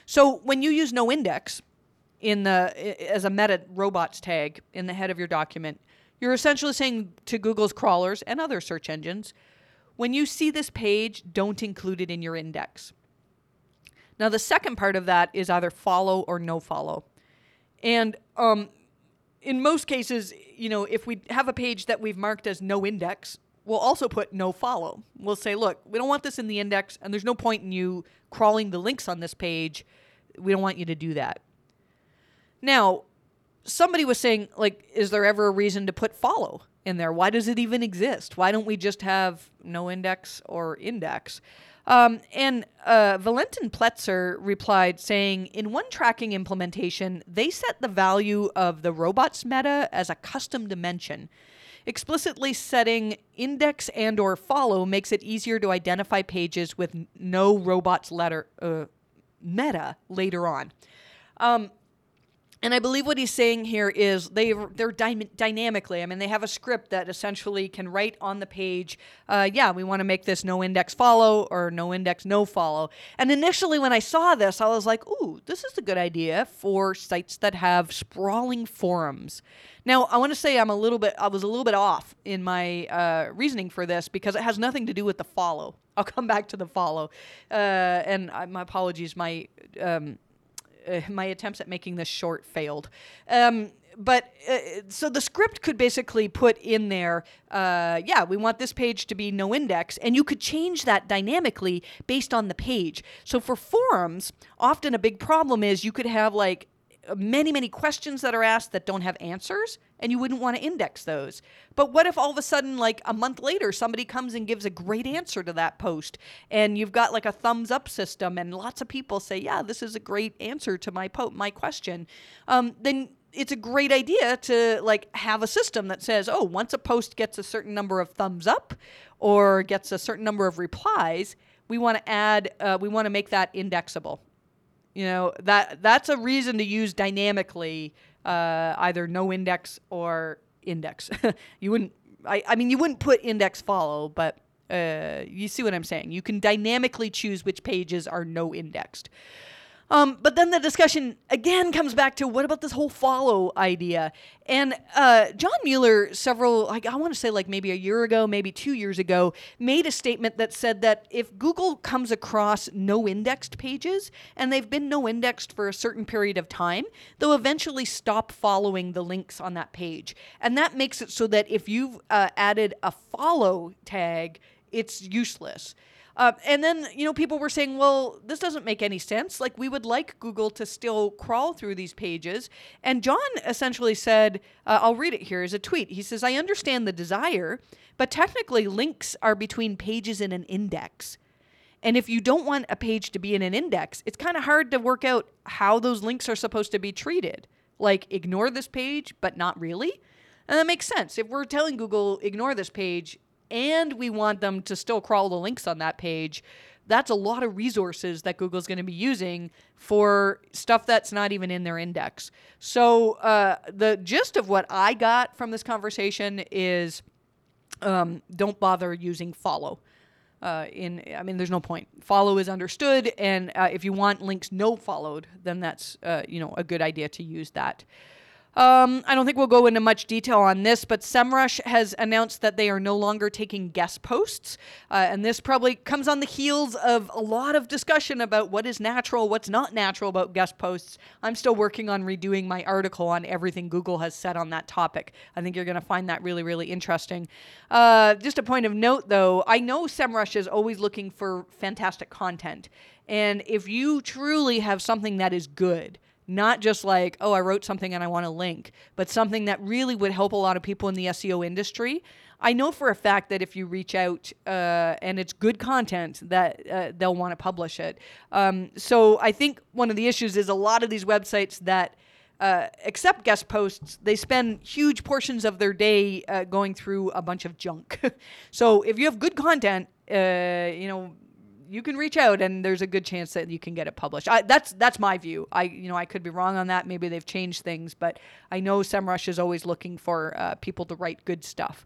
So when you use no index in the as a meta robots tag in the head of your document, you're essentially saying to Google's crawlers and other search engines, when you see this page, don't include it in your index. Now, the second part of that is either follow or no follow. And um, in most cases, you know, if we have a page that we've marked as no index, we'll also put no follow. We'll say, look, we don't want this in the index, and there's no point in you crawling the links on this page. We don't want you to do that. Now, somebody was saying, like, is there ever a reason to put follow in there? Why does it even exist? Why don't we just have no index or index? Um, and uh, Valentin Pletzer replied saying, in one tracking implementation, they set the value of the robots meta as a custom dimension. Explicitly setting index and or follow makes it easier to identify pages with no robots letter uh, meta later on. Um, And I believe what he's saying here is they, they're dy- dynamically, I mean, they have a script that essentially can write on the page, uh, yeah, we want to make this no index follow or no index no follow. And initially when I saw this, I was like, ooh, this is a good idea for sites that have sprawling forums. Now, I want to say I'm a little bit, I was a little bit off in my uh, reasoning for this because it has nothing to do with the follow. I'll come back to the follow. Uh, and I, my apologies, my... Um, Uh, my attempts at making this short failed. Um, but uh, so the script could basically put in there, uh, yeah, we want this page to be no index. And you could change that dynamically based on the page. So for forums, often a big problem is you could have like many, many questions that are asked that don't have answers, and you wouldn't want to index those. But what if all of a sudden, like a month later, somebody comes and gives a great answer to that post, and you've got like a thumbs up system, and lots of people say, yeah, this is a great answer to my po- my question, um, then it's a great idea to like have a system that says, oh, once a post gets a certain number of thumbs up or gets a certain number of replies, we want to add, uh, we want to make that indexable. You know, that that's a reason to use dynamically uh, either no index or index. You wouldn't, I, I mean, you wouldn't put index follow, but uh, you see what I'm saying. You can dynamically choose which pages are no indexed. Um, but then the discussion again comes back to what about this whole follow idea? And uh, John Mueller, several, like, I want to say like maybe a year ago, maybe two years ago, made a statement that said that if Google comes across no indexed pages, and they've been no indexed for a certain period of time, they'll eventually stop following the links on that page. And that makes it so that if you've uh, added a follow tag, it's useless. Uh, and then, you know, people were saying, well, this doesn't make any sense. Like, we would like Google to still crawl through these pages. And John essentially said, uh, I'll read it here as a tweet. He says, I understand the desire, but technically links are between pages in an index. And if you don't want a page to be in an index, it's kind of hard to work out how those links are supposed to be treated. Like, ignore this page, but not really. And that makes sense. If we're telling Google, ignore this page, and we want them to still crawl the links on that page, that's a lot of resources that Google's going to be using for stuff that's not even in their index. So uh, the gist of what I got from this conversation is um, don't bother using follow. Uh, in, I mean, there's no point. Follow is understood, and uh, if you want links no followed, then that's uh, you know, a good idea to use that. Um, I don't think we'll go into much detail on this, but SEMrush has announced that they are no longer taking guest posts. Uh, and this probably comes on the heels of a lot of discussion about what is natural, what's not natural about guest posts. I'm still working on redoing my article on everything Google has said on that topic. I think you're going to find that really, really interesting. Uh, just a point of note, though, I know SEMrush is always looking for fantastic content. And if you truly have something that is good, not just like, oh, I wrote something and I want a link, but something that really would help a lot of people in the S E O industry. I know for a fact that if you reach out uh, and it's good content, that uh, they'll want to publish it. Um, so I think one of the issues is a lot of these websites that uh, accept guest posts, they spend huge portions of their day uh, going through a bunch of junk. So if you have good content, uh, you know, you can reach out, and there's a good chance that you can get it published. I, that's that's my view. I you know I could be wrong on that. Maybe they've changed things, but I know SEMrush is always looking for uh, people to write good stuff.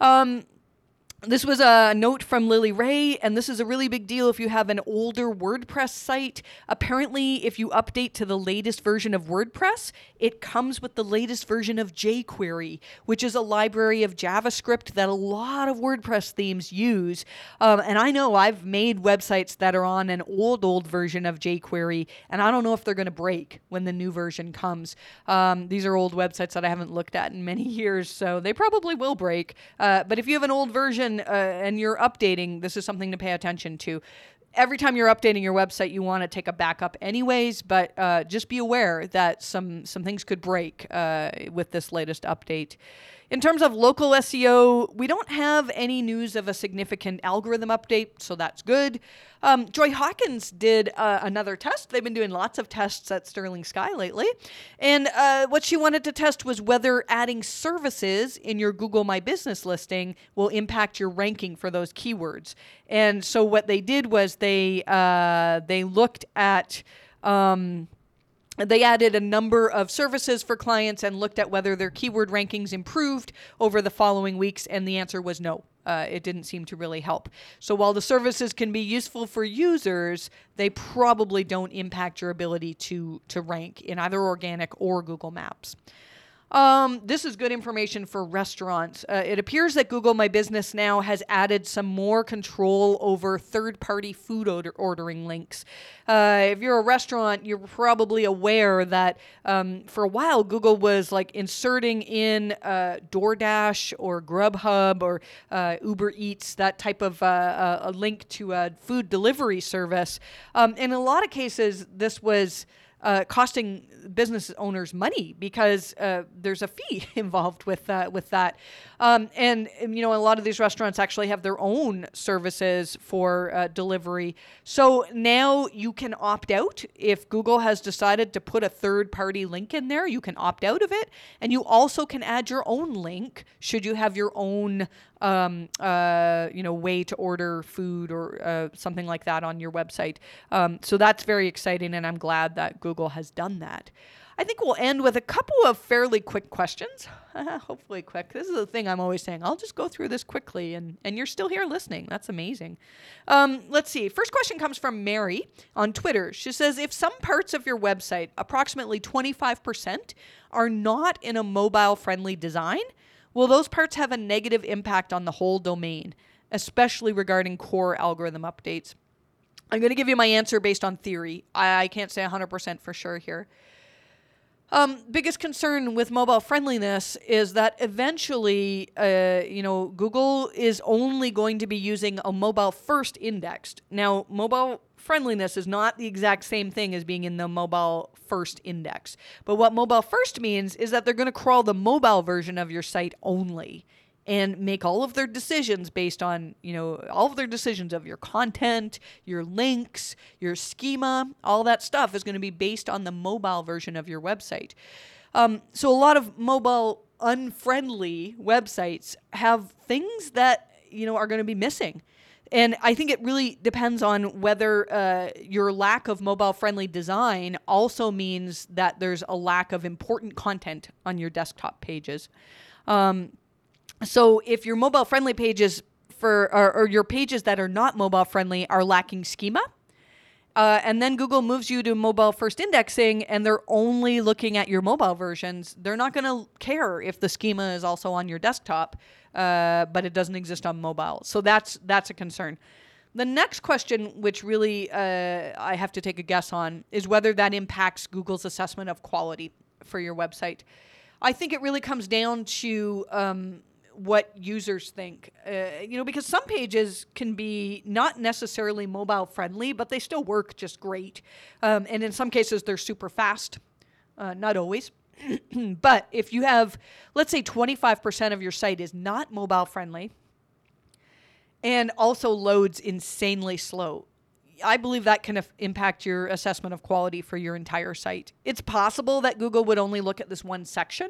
Um, This was a note from Lily Ray, and this is a really big deal if you have an older WordPress site. Apparently, if you update to the latest version of WordPress, it comes with the latest version of jQuery, which is a library of JavaScript that a lot of WordPress themes use. Um, and I know I've made websites that are on an old, old version of jQuery, and I don't know if they're going to break when the new version comes. Um, these are old websites that I haven't looked at in many years, so they probably will break. Uh, but if you have an old version, Uh, and you're updating, this is something to pay attention to. Every time you're updating your website, you want to take a backup anyways, but uh, just be aware that some, some things could break uh, with this latest update. In terms of local S E O, we don't have any news of a significant algorithm update, so that's good. Um, Joy Hawkins did uh, another test. They've been doing lots of tests at Sterling Sky lately. And uh, what she wanted to test was whether adding services in your Google My Business listing will impact your ranking for those keywords. And so what they did was they, uh, they looked at... Um, They added a number of services for clients and looked at whether their keyword rankings improved over the following weeks, and the answer was no. Uh, it didn't seem to really help. So while the services can be useful for users, they probably don't impact your ability to, to rank in either organic or Google Maps. Um, this is good information for restaurants. Uh, it appears that Google My Business now has added some more control over third-party food order ordering links. Uh, if you're a restaurant, you're probably aware that um, for a while, Google was like inserting in uh, DoorDash or Grubhub or uh, Uber Eats, that type of uh, uh, a link to a food delivery service. Um, in a lot of cases, this was... Uh, costing business owners money because uh, there's a fee involved with uh, with that, um, and you know a lot of these restaurants actually have their own services for uh, delivery. So now you can opt out if Google has decided to put a third-party link in there. You can opt out of it, and you also can add your own link should you have your own um, uh, you know, way to order food or uh, something like that on your website. Um, so that's very exciting, and I'm glad that Google has done that. I think we'll end with a couple of fairly quick questions, hopefully quick. This is the thing I'm always saying. I'll just go through this quickly, and, and you're still here listening. That's amazing. Um, let's see. First question comes from Mary on Twitter. She says, if some parts of your website, approximately twenty-five percent, are not in a mobile-friendly design, will those parts have a negative impact on the whole domain, especially regarding core algorithm updates? I'm going to give you my answer based on theory. I, I can't say one hundred percent for sure here. Um, biggest concern with mobile friendliness is that eventually, uh, you know, Google is only going to be using a mobile first index. Now, mobile friendliness is not the exact same thing as being in the mobile first index. But what mobile first means is that they're going to crawl the mobile version of your site only, and make all of their decisions based on, you know, all of their decisions of your content, your links, your schema, all that stuff is going to be based on the mobile version of your website. Um, so a lot of mobile unfriendly websites have things that, you know, are going to be missing. And I think it really depends on whether uh, your lack of mobile-friendly design also means that there's a lack of important content on your desktop pages. Um, So if your mobile-friendly pages for or, or your pages that are not mobile-friendly are lacking schema, uh, and then Google moves you to mobile-first indexing and they're only looking at your mobile versions, they're not going to care if the schema is also on your desktop, uh, but it doesn't exist on mobile. So that's that's a concern. The next question, which really uh, I have to take a guess on, is whether that impacts Google's assessment of quality for your website. I think it really comes down to... Um, what users think, uh, you know, because some pages can be not necessarily mobile friendly, but they still work just great. Um, and in some cases, they're super fast, uh, not always. But if you have, let's say twenty-five percent of your site is not mobile friendly and also loads insanely slow, I believe that can af- impact your assessment of quality for your entire site. It's possible that Google would only look at this one section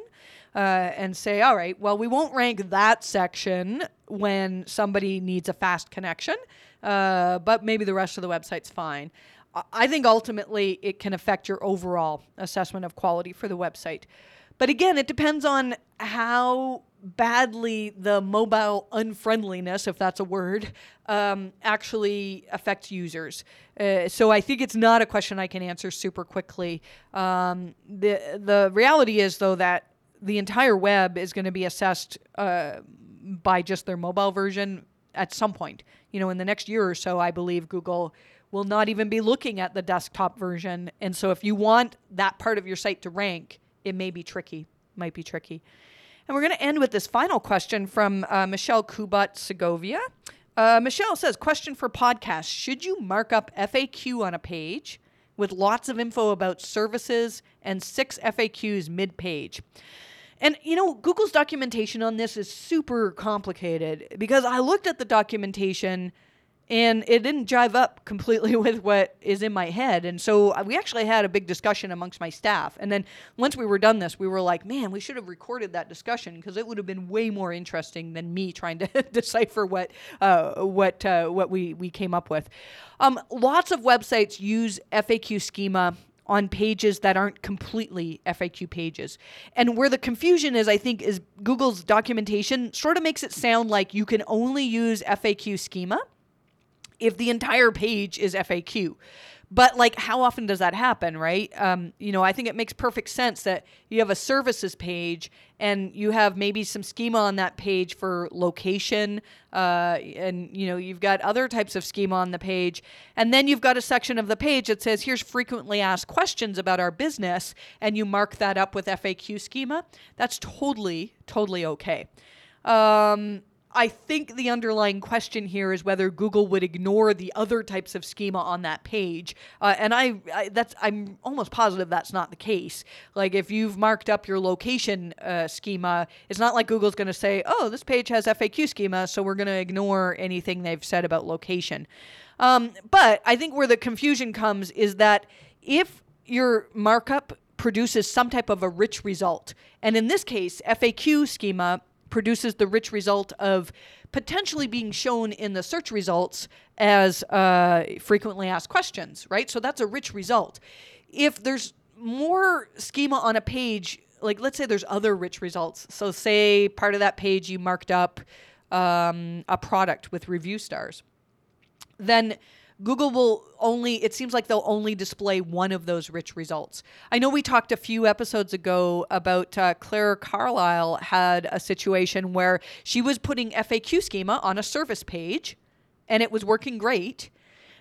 uh, and say, all right, well, we won't rank that section when somebody needs a fast connection, uh, but maybe the rest of the website's fine. I-, I think ultimately it can affect your overall assessment of quality for the website. But again, it depends on how badly the mobile unfriendliness, if that's a word, um, actually affects users. Uh, so I think it's not a question I can answer super quickly. Um, the the reality is, though, that the entire web is going to be assessed uh, by just their mobile version at some point. You know, in the next year or so, I believe Google will not even be looking at the desktop version. And so if you want that part of your site to rank, it may be tricky, might be tricky. And we're going to end with this final question from uh, Michelle Kubat-Segovia. Uh, Michelle says, question for podcasts. Should you mark up F A Q on a page with lots of info about services and six F A Qs mid-page? And, you know, Google's documentation on this is super complicated because I looked at the documentation and it didn't jive up completely with what is in my head. And so we actually had a big discussion amongst my staff. And then once we were done this, we were like, man, we should have recorded that discussion because it would have been way more interesting than me trying to decipher what uh, what uh, what we, we came up with. Um, lots of websites use F A Q schema on pages that aren't completely F A Q pages. And where the confusion is, I think, is Google's documentation sort of makes it sound like you can only use F A Q schema if the entire page is F A Q. But like, how often does that happen, right? Um, you know, I think it makes perfect sense that you have a services page and you have maybe some schema on that page for location, uh, and you know, you've got other types of schema on the page. And then you've got a section of the page that says, here's frequently asked questions about our business, and you mark that up with F A Q schema. That's totally, totally okay. Um, I think the underlying question here is whether Google would ignore the other types of schema on that page. Uh, and I, I, that's, I'm almost positive that's not the case. Like if you've marked up your location uh, schema, it's not like Google's going to say, oh, this page has F A Q schema, so we're going to ignore anything they've said about location. Um, but I think where the confusion comes is that if your markup produces some type of a rich result, and in this case, F A Q schema produces the rich result of potentially being shown in the search results as uh, frequently asked questions, right? So that's a rich result. If there's more schema on a page, like let's say there's other rich results. So say part of that page you marked up um, a product with review stars, then Google will only, it seems like they'll only display one of those rich results. I know we talked a few episodes ago about uh, Claire Carlisle had a situation where she was putting F A Q schema on a service page and it was working great.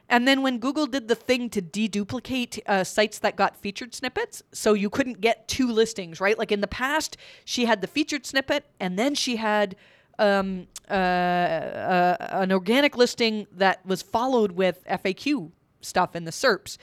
And then when Google did the thing to deduplicate uh, sites that got featured snippets, so you couldn't get two listings, right? Like in the past, she had the featured snippet and then she had um, uh, uh, an organic listing that was followed with F A Q stuff in the SERPs.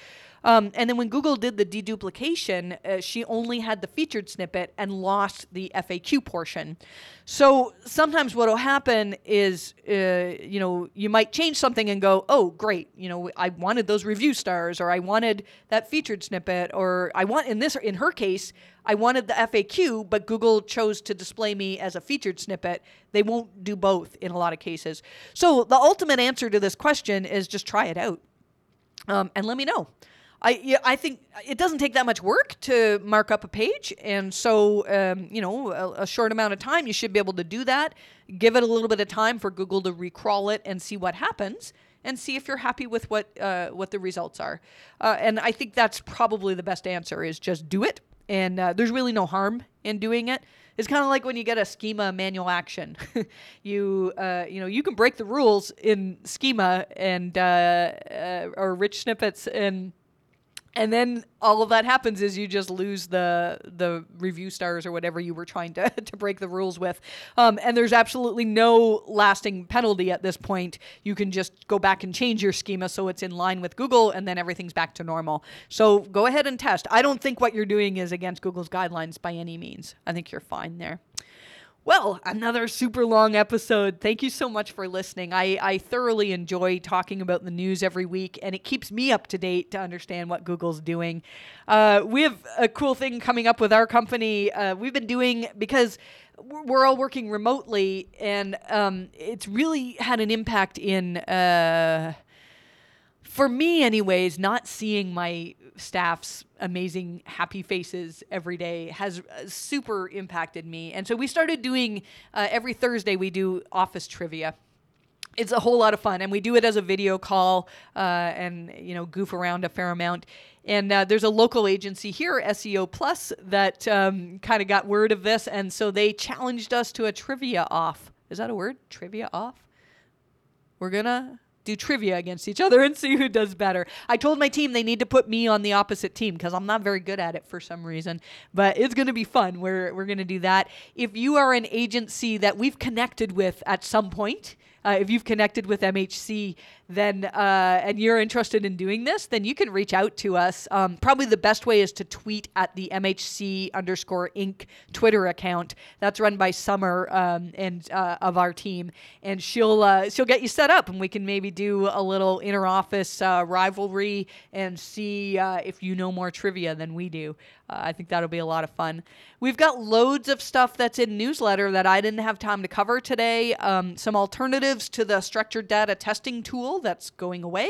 Um, and then when Google did the deduplication, uh, she only had the featured snippet and lost the F A Q portion. So sometimes what will happen is, uh, you know, you might change something and go, oh, great, you know, I wanted those review stars, or I wanted that featured snippet, or I want, in this, in her case, I wanted the F A Q, but Google chose to display me as a featured snippet. They won't do both in a lot of cases. So the ultimate answer to this question is just try it out um, and let me know. I, yeah, I think it doesn't take that much work to mark up a page, and so um, you know, a, a short amount of time you should be able to do that. Give it a little bit of time for Google to recrawl it and see what happens, and see if you're happy with what uh, what the results are. Uh, and I think that's probably the best answer, is just do it. And uh, there's really no harm in doing it. It's kind of like when you get a schema manual action. you uh, you know, you can break the rules in schema and uh, uh, or rich snippets and. And then all of that happens is you just lose the the review stars or whatever you were trying to, to break the rules with. Um, and there's absolutely no lasting penalty at this point. You can just go back and change your schema so it's in line with Google, and then everything's back to normal. So go ahead and test. I don't think what you're doing is against Google's guidelines by any means. I think you're fine there. Well, another super long episode. Thank you so much for listening. I, I thoroughly enjoy talking about the news every week, and it keeps me up to date to understand what Google's doing. Uh, we have a cool thing coming up with our company. Uh, we've been doing, because we're all working remotely, and um, it's really had an impact in, uh, for me anyways, not seeing my staff's amazing happy faces every day has super impacted me. And so we started doing, uh, every Thursday we do office trivia. It's a whole lot of fun, and we do it as a video call uh, and, you know, goof around a fair amount. And uh, there's a local agency here, S E O Plus, that um, kind of got word of this, and so they challenged us to a trivia off. Is that a word? Trivia off? We're gonna do trivia against each other and see who does better. I told my team they need to put me on the opposite team because I'm not very good at it for some reason, but it's going to be fun. We're, we're going to do that. If you are an agency that we've connected with at some point, Uh, if you've connected with M H C, then uh, and you're interested in doing this, then you can reach out to us. Um, probably the best way is to tweet at the M H C underscore Inc Twitter account. That's run by Summer um, and uh, of our team, and she'll uh, she'll get you set up, and we can maybe do a little inter-office uh, rivalry and see uh, if you know more trivia than we do. Uh, I think that'll be a lot of fun. We've got loads of stuff that's in newsletter that I didn't have time to cover today. Um, some alternatives to the structured data testing tool that's going away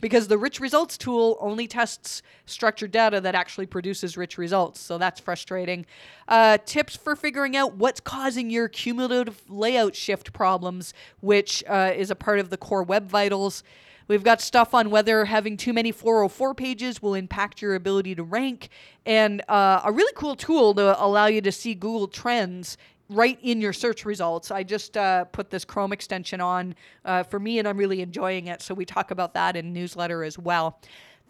because the rich results tool only tests structured data that actually produces rich results. So that's frustrating. Uh, tips for figuring out what's causing your cumulative layout shift problems, which uh, is a part of the core Web Vitals. We've got stuff on whether having too many four oh four pages will impact your ability to rank, and uh, a really cool tool to allow you to see Google Trends right in your search results. I just uh, put this Chrome extension on uh, for me, and I'm really enjoying it, so we talk about that in newsletter as well.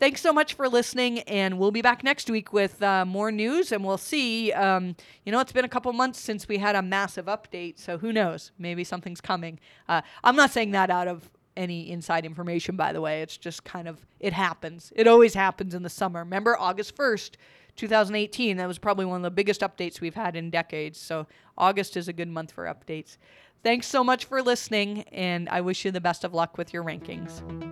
Thanks so much for listening, and we'll be back next week with uh, more news, and we'll see. Um, you know, it's been a couple months since we had a massive update, so who knows? Maybe something's coming. Uh, I'm not saying that out of any inside information, by the way. It's just kind of, it happens. It always happens in the summer. Remember August first, two thousand eighteen, that was probably one of the biggest updates we've had in decades. So August is a good month for updates. Thanks so much for listening, and I wish you the best of luck with your rankings.